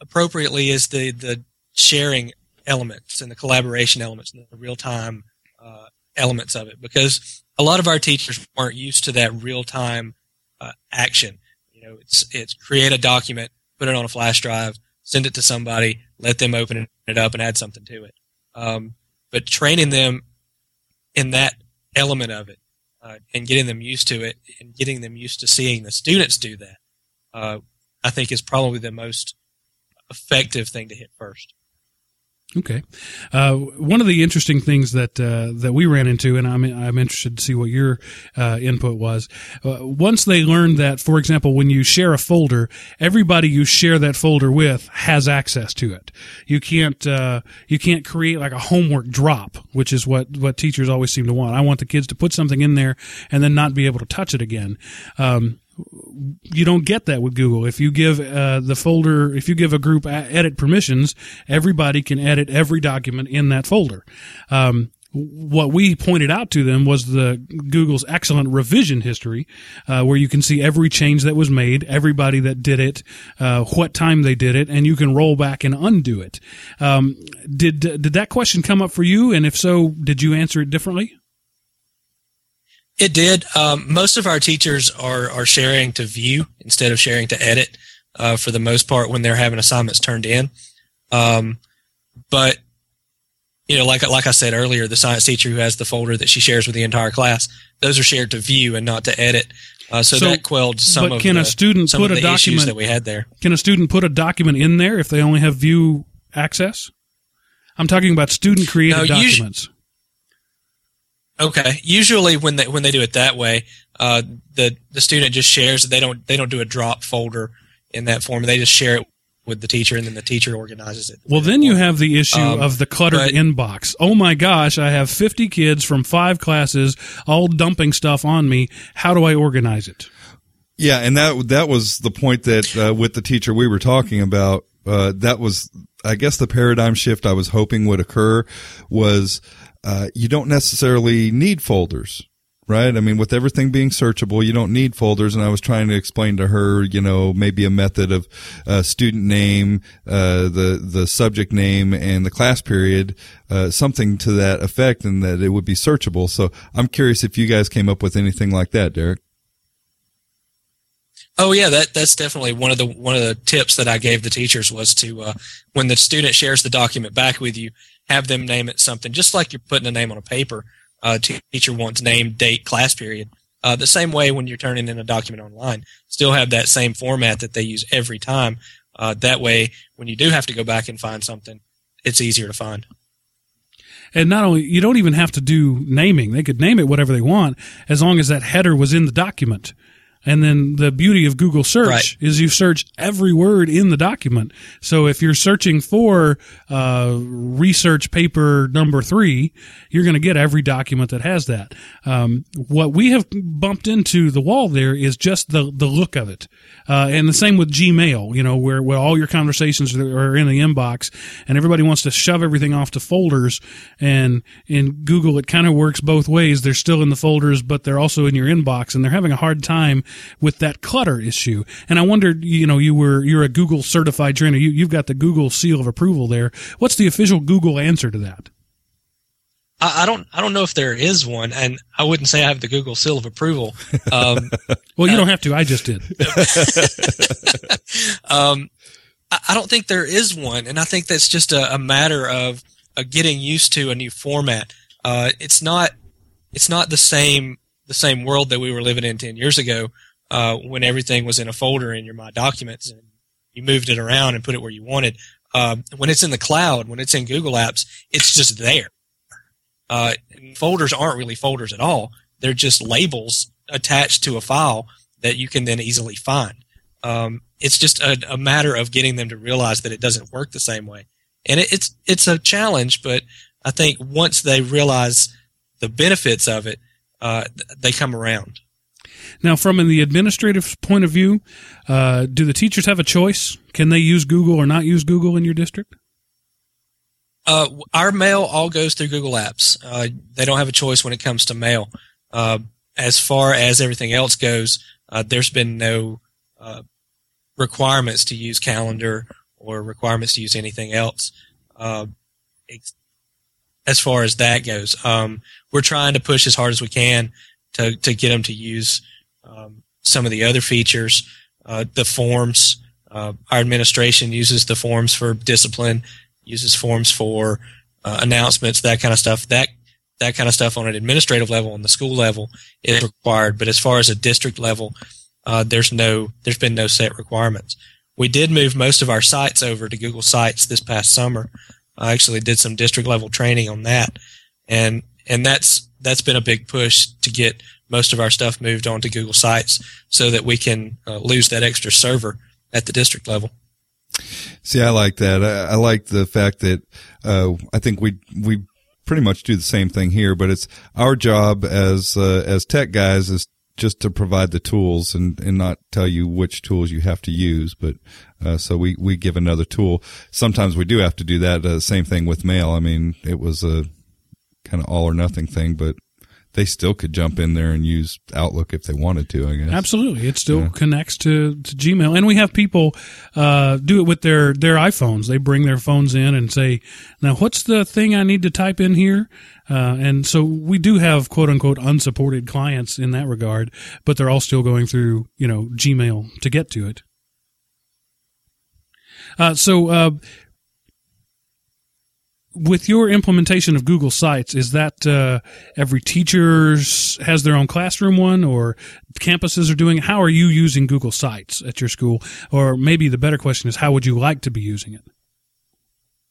appropriately is the, the sharing elements and the collaboration elements and the real-time uh, elements of it, because a lot of our teachers weren't used to that real-time uh, action. You know, it's it's create a document, put it on a flash drive, send it to somebody, let them open it up and add something to it. Um, but training them in that element of it uh, and getting them used to it and getting them used to seeing the students do that, uh, I think is probably the most effective thing to hit first. Okay. Uh, one of the interesting things that, uh, that we ran into, and I'm, I'm interested to see what your, uh, input was, uh, once they learned that, for example, when you share a folder, everybody you share that folder with has access to it. You can't, uh, you can't create like a homework drop, which is what, what teachers always seem to want. I want the kids to put something in there and then not be able to touch it again. Um, You don't get that with Google. If you give uh, the folder, if you give a group edit permissions, everybody can edit every document in that folder. Um, what we pointed out to them was the Google's excellent revision history, uh, where you can see every change that was made, everybody that did it, uh, what time they did it, and you can roll back and undo it. Um, did did that question come up for you? And if so, did you answer it differently? It did. Um, most of our teachers are, are sharing to view instead of sharing to edit, uh, for the most part when they're having assignments turned in. Um, but, you know, like, like I said earlier, the science teacher who has the folder that she shares with the entire class, those are shared to view and not to edit. Uh, so, so that quelled some of the, a student some put of the a issues document, that we had there. Can a student put a document in there if they only have view access? I'm talking about student-created no, documents. Usu- Okay. Usually when they, when they do it that way, uh, the, the student just shares. They don't, they don't do a drop folder in that form. They just share it with the teacher, and then the teacher organizes it. Well, then you have the issue um, of the cluttered but, inbox. Oh my gosh. I have fifty kids from five classes all dumping stuff on me. How do I organize it? Yeah. And that, that was the point that, uh, with the teacher we were talking about, uh, that was, I guess, the paradigm shift I was hoping would occur was, Uh, you don't necessarily need folders, right? I mean, with everything being searchable, you don't need folders. And I was trying to explain to her, you know, maybe a method of uh, student name, uh, the the subject name, and the class period, uh, something to that effect, and that it would be searchable. So I'm curious if you guys came up with anything like that, Derek. Oh yeah, that that's definitely one of the one of the tips that I gave the teachers was to uh, when the student shares the document back with you, have them name it something, just like you're putting a name on a paper. Uh, teacher wants name, date, class period. Uh, the same way when you're turning in a document online, still have that same format that they use every time. Uh, that way, when you do have to go back and find something, it's easier to find. And not only, you don't even have to do naming. They could name it whatever they want, as long as that header was in the document. And then the beauty of Google search right. is you search every word in the document. So if you're searching for uh research paper number three, you're going to get every document that has that. Um what we have bumped into the wall there is just the the look of it. Uh and the same with Gmail, you know, where, where all your conversations are in the inbox and everybody wants to shove everything off to folders. And in Google, it kind of works both ways. They're still in the folders, but they're also in your inbox, and they're having a hard time with that clutter issue. And I wondered, you know, you were, you're a Google certified trainer. You, you've got the Google seal of approval there. What's the official Google answer to that? I, I don't, I don't know if there is one, and I wouldn't say I have the Google seal of approval. Um, well, you uh, don't have to. I just did. um, I, I don't think there is one. And I think that's just a, a matter of uh, getting used to a new format. Uh, it's not, it's not the same, the same world that we were living in ten years ago, uh, when everything was in a folder in your My Documents and you moved it around and put it where you wanted. Um, when it's in the cloud, when it's in Google Apps, it's just there. Uh, folders aren't really folders at all. They're just labels attached to a file that you can then easily find. Um, it's just a, a matter of getting them to realize that it doesn't work the same way. And it, it's, it's a challenge, but I think once they realize the benefits of it, Uh, they come around. Now, from the administrative point of view, uh, do the teachers have a choice? Can they use Google or not use Google in your district? Uh, our mail all goes through Google Apps. Uh, they don't have a choice when it comes to mail. Uh, as far as everything else goes, uh, there's been no uh, requirements to use Calendar or requirements to use anything else. Uh, it's, as far as that goes, um, we're trying to push as hard as we can to, to get them to use um, some of the other features, uh, the forms. Uh, our administration uses the forms for discipline, uses forms for uh, announcements, that kind of stuff. That that kind of stuff on an administrative level, on the school level, is required. But as far as a district level, uh, there's no there's been no set requirements. We did move most of our sites over to Google Sites this past summer. I actually did some district level training on that, and and that's that's been a big push to get most of our stuff moved on to Google Sites so that we can uh, lose that extra server at the district level. See, I like that. I, I like the fact that uh, I think we we pretty much do the same thing here, but it's our job as uh, as tech guys is just to provide the tools and, and not tell you which tools you have to use. But, uh, so we, we give another tool. Sometimes we do have to do that. Uh, same thing with mail. I mean, it was a kind of all or nothing thing, but they still could jump in there and use Outlook if they wanted to, I guess. Absolutely. It still yeah. connects to, to Gmail. And we have people uh, do it with their, their iPhones. They bring their phones in and say, now, what's the thing I need to type in here? Uh, and so we do have, quote, unquote, unsupported clients in that regard, but they're all still going through, you know, Gmail to get to it. Uh, so uh, with your implementation of Google Sites, is that uh, every teacher has their own classroom one, or campuses are doing it? How are you using Google Sites at your school? Or maybe the better question is, how would you like to be using it?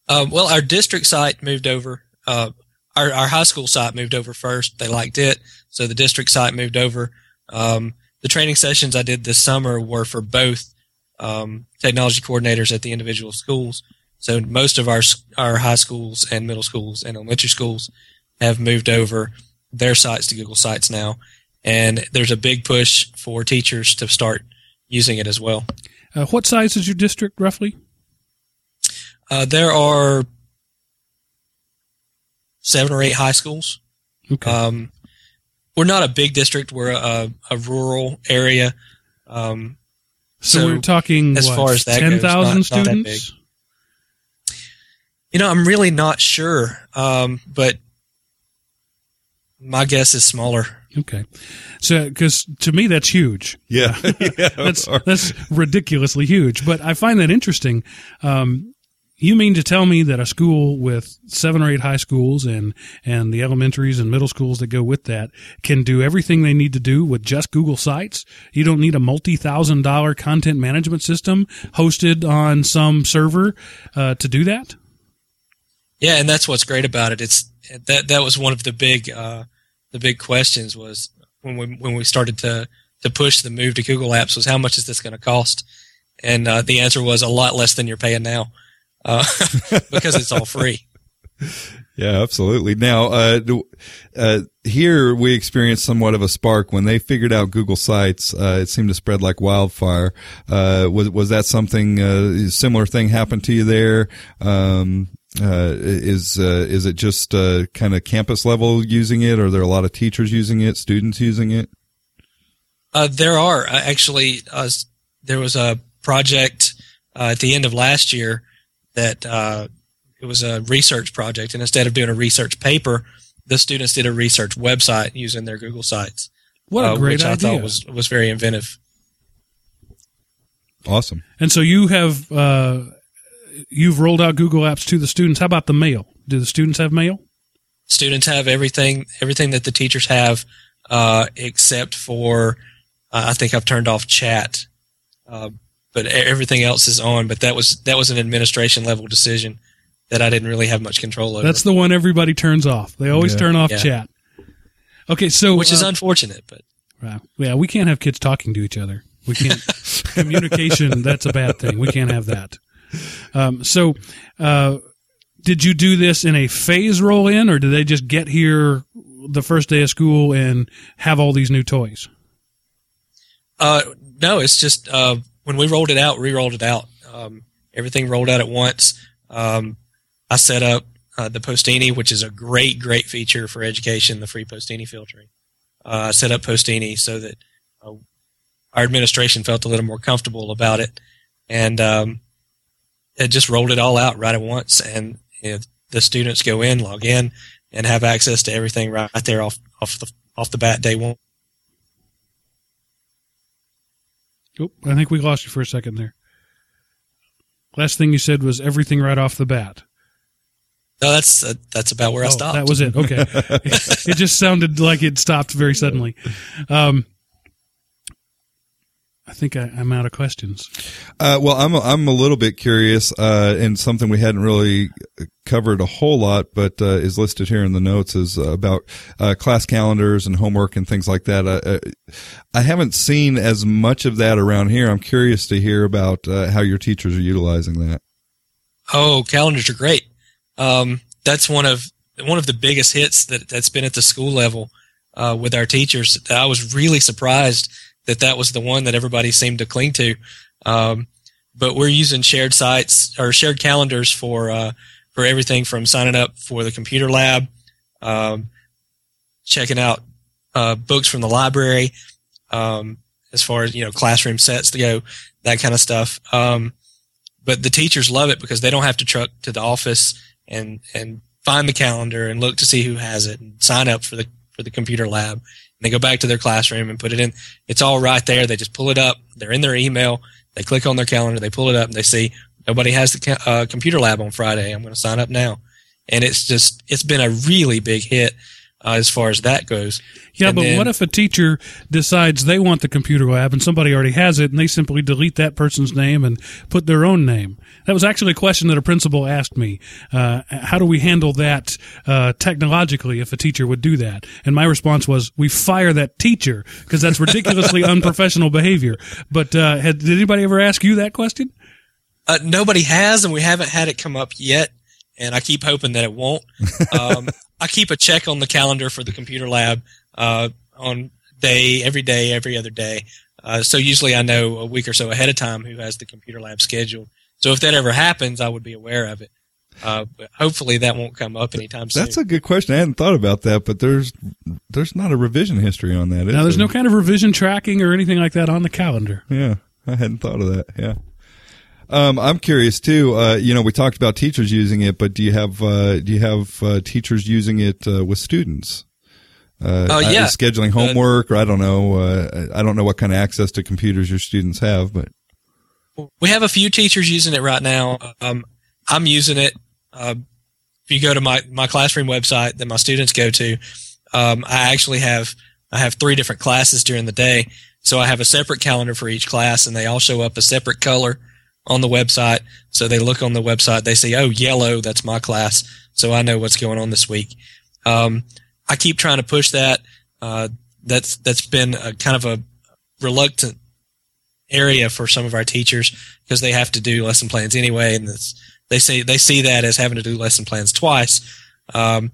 Um, well, our district site moved over. Uh, our, our high school site moved over first. They liked it, so the district site moved over. Um, the training sessions I did this summer were for both Um, technology coordinators at the individual schools. So most of our our high schools and middle schools and elementary schools have moved over their sites to Google Sites now, and there's a big push for teachers to start using it as well. Uh, what size is your district roughly? Uh, there are seven or eight high schools. Okay. Um, we're not a big district. We're a, a rural area. Um So, so we're talking as what, far as that ten thousand students? Not you know, I'm really not sure, um, but my guess is smaller. Okay. So, because to me, that's huge. Yeah. yeah that's, that's ridiculously huge. But I find that interesting. Um, you mean to tell me that a school with seven or eight high schools and, and the elementaries and middle schools that go with that can do everything they need to do with just Google Sites? You don't need a multi-thousand dollar content management system hosted on some server uh, to do that? Yeah, and that's what's great about it. It's that that was one of the big uh, the big questions was when we when we started to to push the move to Google Apps was how much is this going to cost? And uh, the answer was a lot less than you're paying now. Uh, because it's all free. Yeah, absolutely. Now, uh, uh, here we experienced somewhat of a spark when they figured out Google Sites. Uh, it seemed to spread like wildfire. Uh, was, was that something, uh, similar thing happened to you there? Um, uh, is, uh, is it just, uh, kind of campus level using it? Or are there a lot of teachers using it, students using it? Uh, there are uh, actually, uh, there was a project, uh, at the end of last year. That uh, it was a research project, and instead of doing a research paper, the students did a research website using their Google Sites. What a uh, great which idea! Which I thought was was very inventive. Awesome. And so you have uh, you've rolled out Google Apps to the students. How about the mail? Do the students have mail? Students have everything everything that the teachers have, uh, except for uh, I think I've turned off chat. Uh, But everything else is on. But that was that was an administration level decision that I didn't really have much control over. That's the one everybody turns off. They always yeah. turn off yeah. chat. Okay, so which is uh, unfortunate, but wow, yeah, we can't have kids talking to each other. We can't communication. That's a bad thing. We can't have that. Um, so, uh, did you do this in a phase roll in, or did they just get here the first day of school and have all these new toys? Uh, no, it's just. Uh, When we rolled it out, re-rolled it out. Um, everything rolled out at once. Um, I set up uh, the Postini, which is a great, great feature for education, the free Postini filtering. Uh, I set up Postini so that uh, our administration felt a little more comfortable about it. And um, it just rolled it all out right at once. And you know, the students go in, log in, and have access to everything right there off, off, the, off the bat day one. Oh, I think we lost you for a second there. Last thing you said was everything right off the bat. No, that's uh, that's about where oh, I stopped. That was it. Okay. It just sounded like it stopped very suddenly. Um, I think I, I'm out of questions. Uh, well, I'm a, I'm a little bit curious, uh, and something we hadn't really covered a whole lot, but uh, is listed here in the notes is uh, about uh, class calendars and homework and things like that. Uh, I haven't seen as much of that around here. I'm curious to hear about uh, how your teachers are utilizing that. Oh, calendars are great. Um, that's one of one of the biggest hits that that's been at the school level uh, with our teachers. I was really surprised that that was the one that everybody seemed to cling to. Um, but we're using shared sites or shared calendars for, uh, for everything from signing up for the computer lab, um, checking out uh, books from the library, um, as far as, you know, classroom sets to go, that kind of stuff. Um, but the teachers love it because they don't have to truck to the office and, and find the calendar and look to see who has it and sign up for the, for the computer lab. And they go back to their classroom and put it in. It's all right there. They just pull it up. They're in their email. They click on their calendar. They pull it up and they see nobody has the uh, computer lab on Friday. I'm going to sign up now. And it's just, it's been a really big hit uh, as far as that goes. Yeah, and but then, what if a teacher decides they want the computer lab and somebody already has it and they simply delete that person's name and put their own name? That was actually a question that a principal asked me. Uh, how do we handle that uh, technologically if a teacher would do that? And my response was, we fire that teacher because that's ridiculously unprofessional behavior. But uh, had, did anybody ever ask you that question? Uh, nobody has, and we haven't had it come up yet. And I keep hoping that it won't. Um, I keep a check on the calendar for the computer lab uh, on day, every day, every other day. Uh, so usually I know a week or so ahead of time who has the computer lab scheduled. So if that ever happens, I would be aware of it. Uh, but hopefully that won't come up anytime soon. That's a good question. I hadn't thought about that, but there's there's not a revision history on that. No, there's there? no kind of revision tracking or anything like that on the calendar. Yeah, I hadn't thought of that. Yeah. Um, I'm curious too. Uh, you know, we talked about teachers using it, but do you have uh, do you have uh, teachers using it uh, with students? Uh, oh yeah, scheduling homework, uh, or I don't know. Uh, I don't know what kind of access to computers your students have, but we have a few teachers using it right now. Um, I'm using it. Uh, if you go to my my classroom website that my students go to, um, I actually have I have three different classes during the day, so I have a separate calendar for each class, and they all show up a separate color on the website. So they look on the website, they say, oh, yellow, that's my class. So I know what's going on this week. Um, I keep trying to push that. Uh, that's, that's been a kind of a reluctant area for some of our teachers because they have to do lesson plans anyway. And it's, they say, they see that as having to do lesson plans twice. Um,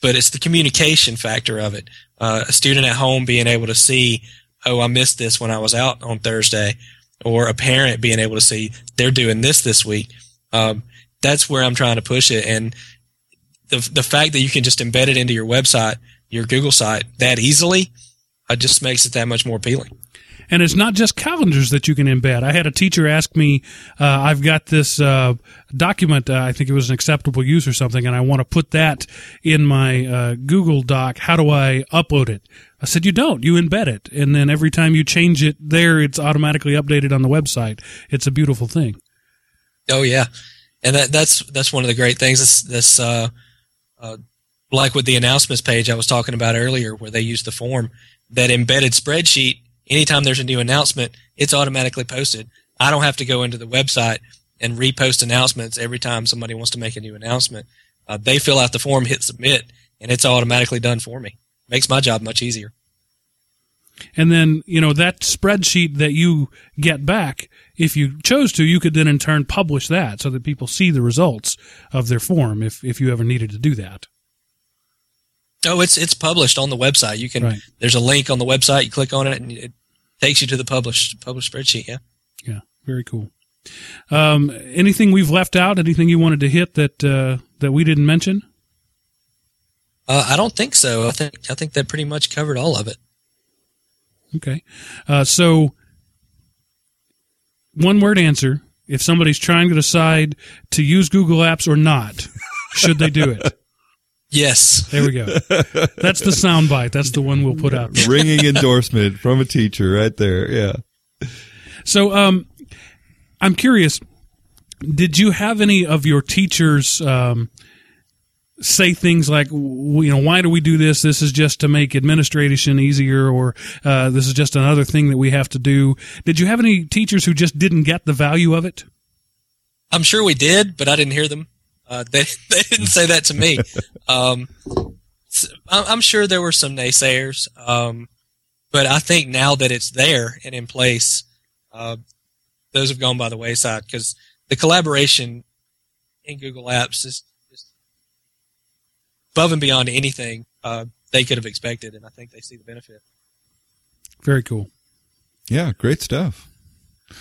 but it's the communication factor of it. Uh, a student at home being able to see, oh, I missed this when I was out on Thursday, or a parent being able to see they're doing this this week. Um, that's where I'm trying to push it. And the the fact that you can just embed it into your website, your Google site that easily, uh, just makes it that much more appealing. And it's not just calendars that you can embed. I had a teacher ask me, uh, I've got this uh, document, uh, I think it was an acceptable use or something, and I want to put that in my uh, Google Doc. How do I upload it? I said, you don't. You embed it. And then every time you change it there, it's automatically updated on the website. It's a beautiful thing. Oh, yeah. And that, that's that's one of the great things. This, this uh, uh, like with the announcements page I was talking about earlier where they use the form, that embedded spreadsheet, anytime there's a new announcement, it's automatically posted. I don't have to go into the website and repost announcements every time somebody wants to make a new announcement. Uh, they fill out the form, hit submit, and it's automatically done for me. Makes my job much easier. And then, you know, that spreadsheet that you get back, if you chose to, you could then in turn publish that so that people see the results of their form if, if you ever needed to do that. Oh, it's it's published on the website. You can right. There's a link on the website. You click on it, and it takes you to the published published spreadsheet. Yeah, yeah, very cool. Um, anything we've left out? Anything you wanted to hit that uh, that we didn't mention? Uh, I don't think so. I think I think that pretty much covered all of it. Okay, uh, so one word answer: if somebody's trying to decide to use Google Apps or not, should they do it? Yes. There we go. That's the sound bite. That's the one we'll put up. Ringing endorsement from a teacher right there. Yeah. So um, I'm curious, did you have any of your teachers um, say things like, you know, why do we do this? This is just to make administration easier, or uh, this is just another thing that we have to do. Did you have any teachers who just didn't get the value of it? I'm sure we did, but I didn't hear them. Uh, they they didn't say that to me. Um, I'm sure there were some naysayers, um, but I think now that it's there and in place, uh, those have gone by the wayside because the collaboration in Google Apps is, is above and beyond anything uh, they could have expected, and I think they see the benefit. Very cool. Yeah, great stuff.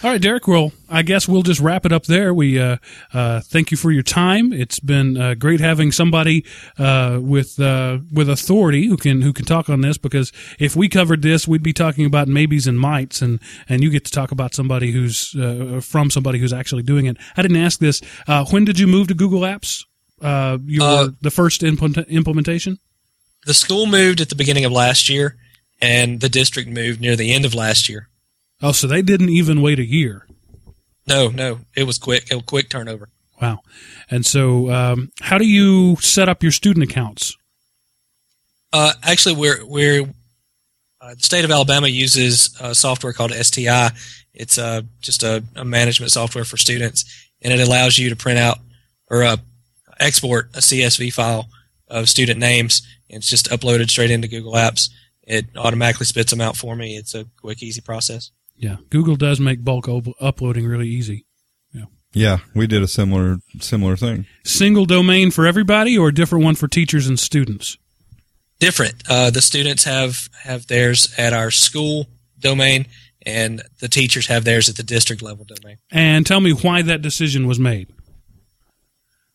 All right, Derek, well, I guess we'll just wrap it up there. We uh, uh, thank you for your time. It's been uh, great having somebody uh, with uh, with authority who can who can talk on this, because if we covered this, we'd be talking about maybes and mights, and, and you get to talk about somebody who's uh, from somebody who's actually doing it. I didn't ask this. Uh, when did you move to Google Apps, uh, your, uh, the first implement- implementation? The school moved at the beginning of last year, and the district moved near the end of last year. Oh, so they didn't even wait a year. No, no. It was quick. It was quick turnover. Wow. And so um, how do you set up your student accounts? Uh, actually, we're, we're uh, the state of Alabama uses a software called S T I. It's uh, just a, a management software for students, and it allows you to print out or uh, export a C S V file of student names, and it's just uploaded straight into Google Apps. It automatically spits them out for me. It's a quick, easy process. Yeah, Google does make bulk op- uploading really easy. Yeah, yeah, we did a similar similar thing. Single domain for everybody, or a different one for teachers and students? Different. Uh, the students have, have theirs at our school domain, and the teachers have theirs at the district level domain. And tell me why that decision was made.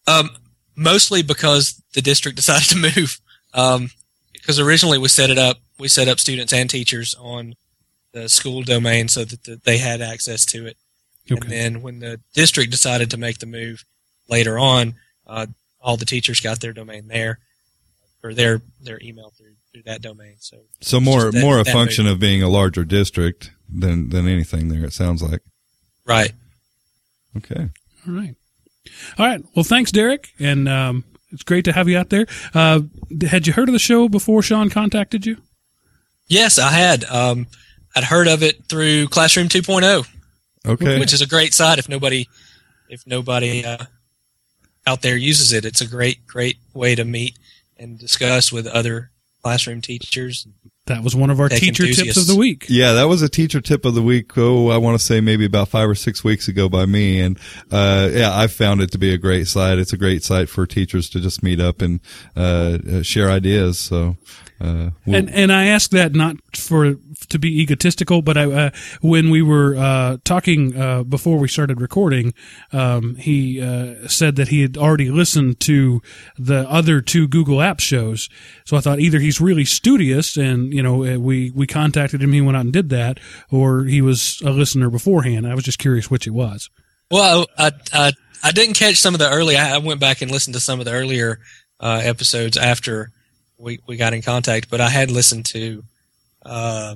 Um, mostly because the district decided to move. Um, because originally we set it up, we set up students and teachers on the school domain so that the, they had access to it. Okay. And then when the district decided to make the move later on, uh, all the teachers got their domain there, or their their email through, through that domain. So, so more that, more a function move. of being a larger district than, than anything there, it sounds like. Right. Okay. All right. All right. Well, thanks, Derek, and um, it's great to have you out there. Uh, had you heard of the show before Sean contacted you? Yes, I had. Um I'd heard of it through Classroom two point oh, okay, which is a great site. If nobody, if nobody uh, out there uses it, it's a great, great way to meet and discuss with other classroom teachers. That was one of our teacher enthusiasts. Tips of the week. Yeah, that was a teacher tip of the week. Oh, I want to say maybe about five or six weeks ago by me. And, uh, yeah, I found it to be a great site. It's a great site for teachers to just meet up and, uh, share ideas. So, uh, we'll, and, and I ask that not for, to be egotistical, but I, uh, when we were, uh, talking, uh, before we started recording, um, he, uh, said that he had already listened to the other two Google App shows. So I thought either he's really studious and, you know, we, we contacted him, he went out and did that, or he was a listener beforehand. I was just curious which it was. Well, I I, I didn't catch some of the early, I went back and listened to some of the earlier uh, episodes after we, we got in contact, but I had listened to uh,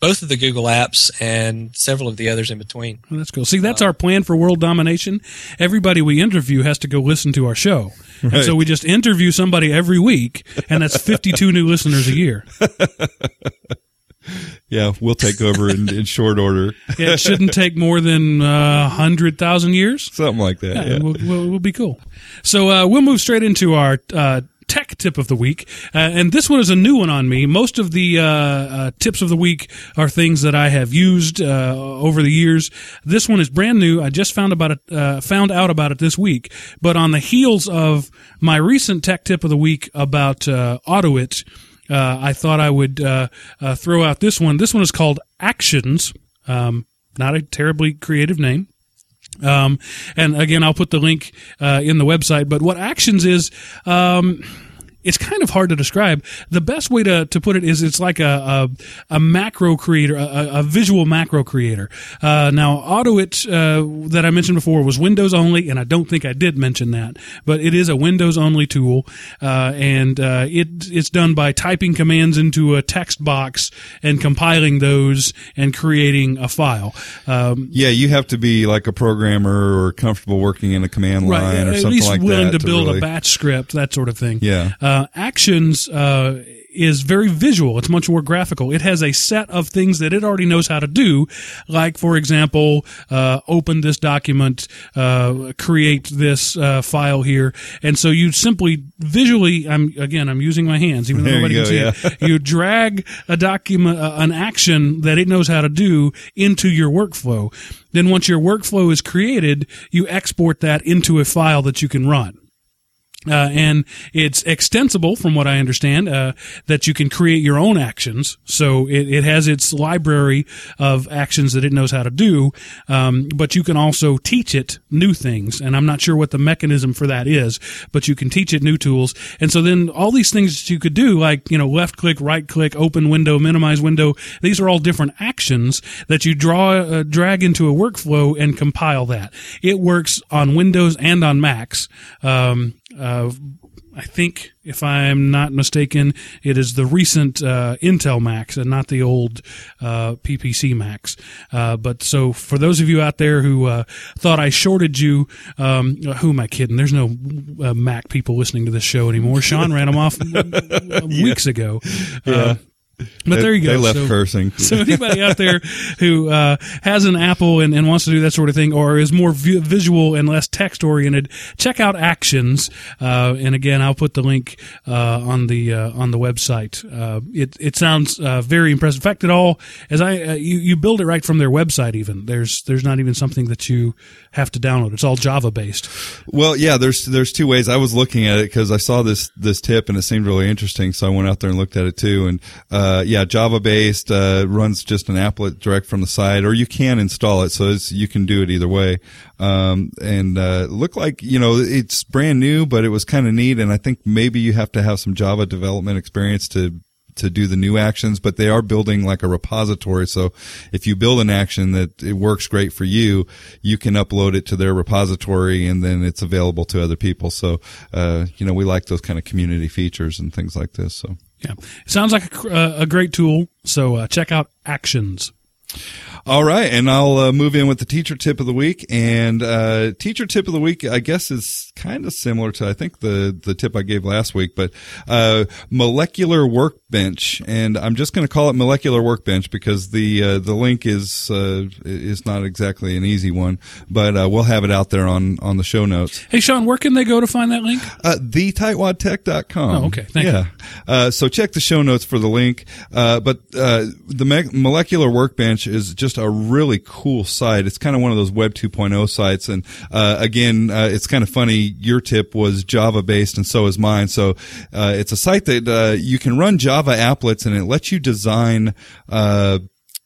both of the Google Apps and several of the others in between. Well, that's cool. See, that's uh, our plan for world domination. Everybody we interview has to go listen to our show. Right. And so we just interview somebody every week, and that's fifty-two new listeners a year. Yeah, we'll take over in, in short order. Yeah, it shouldn't take more than uh, one hundred thousand years. Something like that, yeah. yeah. We'll, we'll, we'll be cool. So uh, we'll move straight into our uh, tech tip of the week. Uh, and this one is a new one on me. Most of the uh, uh, tips of the week are things that I have used uh, over the years. This one is brand new. I just found about it, uh, found out about it this week. But on the heels of my recent tech tip of the week about uh, AutoIt, uh, I thought I would uh, uh, throw out this one. This one is called Actions. Um, not a terribly creative name. Um, and again, I'll put the link, uh, in the website, but what Actions is, um, it's kind of hard to describe. The best way to, to put it is it's like a, a, a macro creator, a, a visual macro creator. Uh, now AutoIt, uh, that I mentioned before was Windows only, and I don't think I did mention that, but it is a Windows only tool. Uh, and, uh, it, it's done by typing commands into a text box and compiling those and creating a file. Um, yeah, you have to be like a programmer or comfortable working in a command right, line or something like that. At least willing to, to build really... a batch script, that sort of thing. Yeah. Uh, Uh, Actions uh, is very visual. It's much more graphical. It has a set of things that it already knows how to do, like, for example, uh, open this document, uh, create this uh, file here. And so you simply visually, I'm again, I'm using my hands, even though there nobody you can go, see yeah. it. You drag a document, uh, an action that it knows how to do into your workflow. Then once your workflow is created, you export that into a file that you can run. Uh, and it's extensible, from what I understand, uh, that you can create your own actions. So it, it has its library of actions that it knows how to do, um, but you can also teach it new things. And I'm not sure what the mechanism for that is, but you can teach it new tools. And so then all these things that you could do, like, you know, left click, right click, open window, minimize window, these are all different actions that you draw, uh, drag into a workflow and compile that. It works on Windows and on Macs. Um, Uh, I think, if I'm not mistaken, it is the recent uh, Intel Macs and not the old uh, P P C Macs. Uh, but so for those of you out there who uh, thought I shorted you, um, who am I kidding? There's no uh, Mac people listening to this show anymore. Sean ran them off weeks yeah. ago. Yeah. Uh, But they, there you go. They left so, cursing. So anybody out there who uh, has an Apple and, and wants to do that sort of thing, or is more v- visual and less text oriented, check out Actions. Uh, and again, I'll put the link uh, on the uh, on the website. Uh, it it sounds uh, very impressive. In fact, it all as I uh, you you build it right from their website. Even there's there's not even something that you have to download. It's all Java based. Well, yeah. There's there's two ways. I was looking at it because I saw this this tip and it seemed really interesting, so I went out there and looked at it too. And uh, Uh, yeah, Java-based, uh, runs just an applet direct from the site, or you can install it, so it's, you can do it either way. Um, and, uh, look like, you know, it's brand new, but it was kind of neat, and I think maybe you have to have some Java development experience to, to do the new actions, but they are building like a repository. So if you build an action that it works great for you, you can upload it to their repository and then it's available to other people. So, uh, you know, we like those kind of community features and things like this, so. Yeah. Sounds like a, uh, a great tool. So uh, check out Actions. All right. And I'll uh, move in with the teacher tip of the week. And uh teacher tip of the week, I guess, is kind of similar to, I think, the, the tip I gave last week, but uh Molecular Workbench. And I'm just going to call it Molecular Workbench because the uh, the link is uh, is not exactly an easy one, but uh, we'll have it out there on, on the show notes. Hey, Sean, where can they go to find that link? Uh, the tightwad tech dot com. Oh, okay. Thank yeah. you. Uh, so check the show notes for the link. Uh, but uh the me- Molecular Workbench is just a really cool site. It's kind of one of those Web two point oh sites. And, uh, again, uh, it's kind of funny. Your tip was Java based and so is mine. So, uh, it's a site that, uh, you can run Java applets and it lets you design, uh,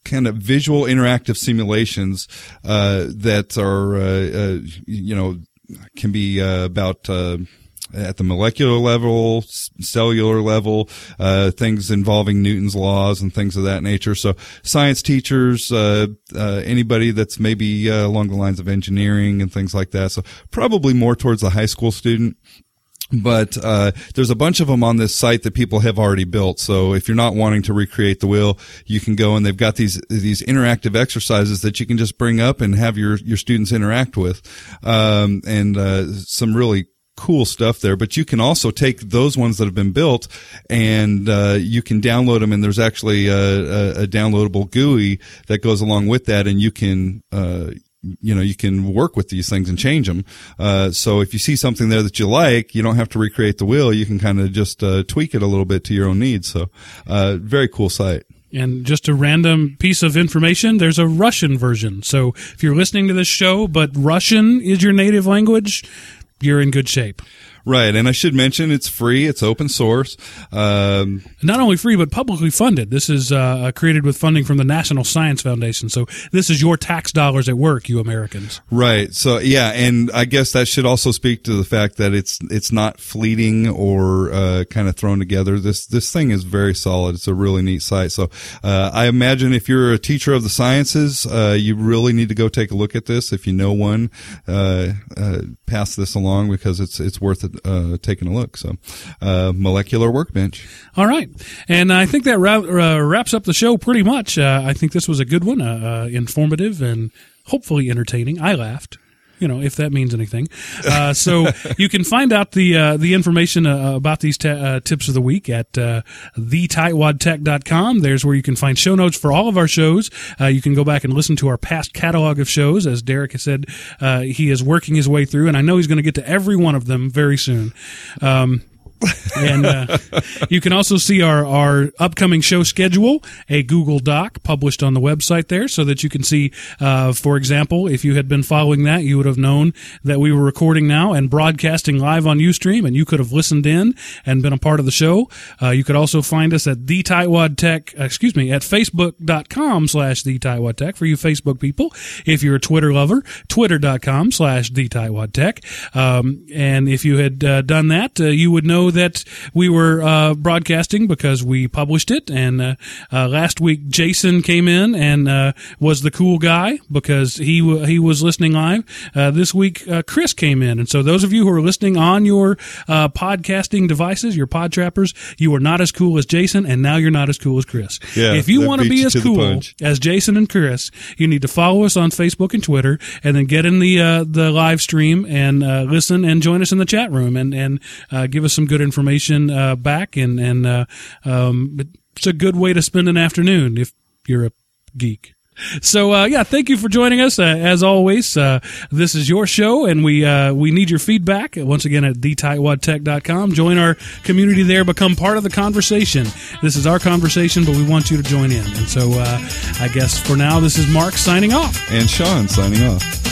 kind of visual interactive simulations, uh, that are, uh, uh you know, can be, uh, about, uh, at the molecular level, cellular level, uh, things involving Newton's laws and things of that nature. So science teachers, uh, uh, anybody that's maybe uh, along the lines of engineering and things like that. So probably more towards the high school student. But, uh, there's a bunch of them on this site that people have already built. So if you're not wanting to recreate the wheel, you can go and they've got these, these interactive exercises that you can just bring up and have your, your students interact with. Um, and, uh, some really cool stuff there, but you can also take those ones that have been built and uh you can download them, and there's actually a, a, a downloadable G U I that goes along with that, and you can uh you know you can work with these things and change them. Uh so if you see something there that you like, you don't have to recreate the wheel. You can kind of just uh tweak it a little bit to your own needs. So uh very cool site. And just a random piece of information, there's a Russian version. So if you're listening to this show but Russian is your native language, you're in good shape. Right. And I should mention it's free. It's open source. Um, Not only free, but publicly funded. This is uh, created with funding from the National Science Foundation. So this is your tax dollars at work, you Americans. Right. So, yeah. And I guess that should also speak to the fact that it's it's not fleeting or uh, kind of thrown together. This this thing is very solid. It's a really neat site. So uh, I imagine if you're a teacher of the sciences, uh, you really need to go take a look at this. If you know one, uh, uh, pass this along because it's it's worth it. Uh, taking a look. So, uh, Molecular Workbench. All right. And I think that ra- uh, wraps up the show pretty much. Uh, I think this was a good one, uh, uh, informative and hopefully entertaining. I laughed. You know, if that means anything. Uh, so you can find out the, uh, the information uh, about these t- uh, tips of the week at, uh, the tightwad tech dot com. There's where you can find show notes for all of our shows. Uh, you can go back and listen to our past catalog of shows. As Derek has said, uh, he is working his way through, and I know he's going to get to every one of them very soon. Um, And uh, you can also see our, our upcoming show schedule, a Google Doc published on the website there, so that you can see, uh, for example, if you had been following that, you would have known that we were recording now and broadcasting live on Ustream, and you could have listened in and been a part of the show. Uh, you could also find us at the Tightwad Tech, uh, excuse me, at facebook.com slash the Tightwad Tech for you Facebook people. If you're a Twitter lover, twitter.com slash the Tightwad Tech. Um, and if you had uh, done that, uh, you would know that we were uh, broadcasting because we published it. And uh, uh, last week, Jason came in and uh, was the cool guy because he w- he was listening live. Uh, this week, uh, Chris came in. And so those of you who are listening on your uh, podcasting devices, your pod trappers, you were not as cool as Jason, and now you're not as cool as Chris. Yeah, if you want to be as cool as Jason and Chris, you need to follow us on Facebook and Twitter, and then get in the uh, the live stream and uh, listen and join us in the chat room and and uh, give us some good information uh, back. And and uh, um, it's a good way to spend an afternoon if you're a geek. So, uh, yeah, thank you for joining us. Uh, as always, uh, this is your show, and we uh, we need your feedback. Once again, at the tightwad tech dot com. Join our community there. Become part of the conversation. This is our conversation, but we want you to join in. And so uh, I guess for now, this is Mark signing off. And Sean signing off.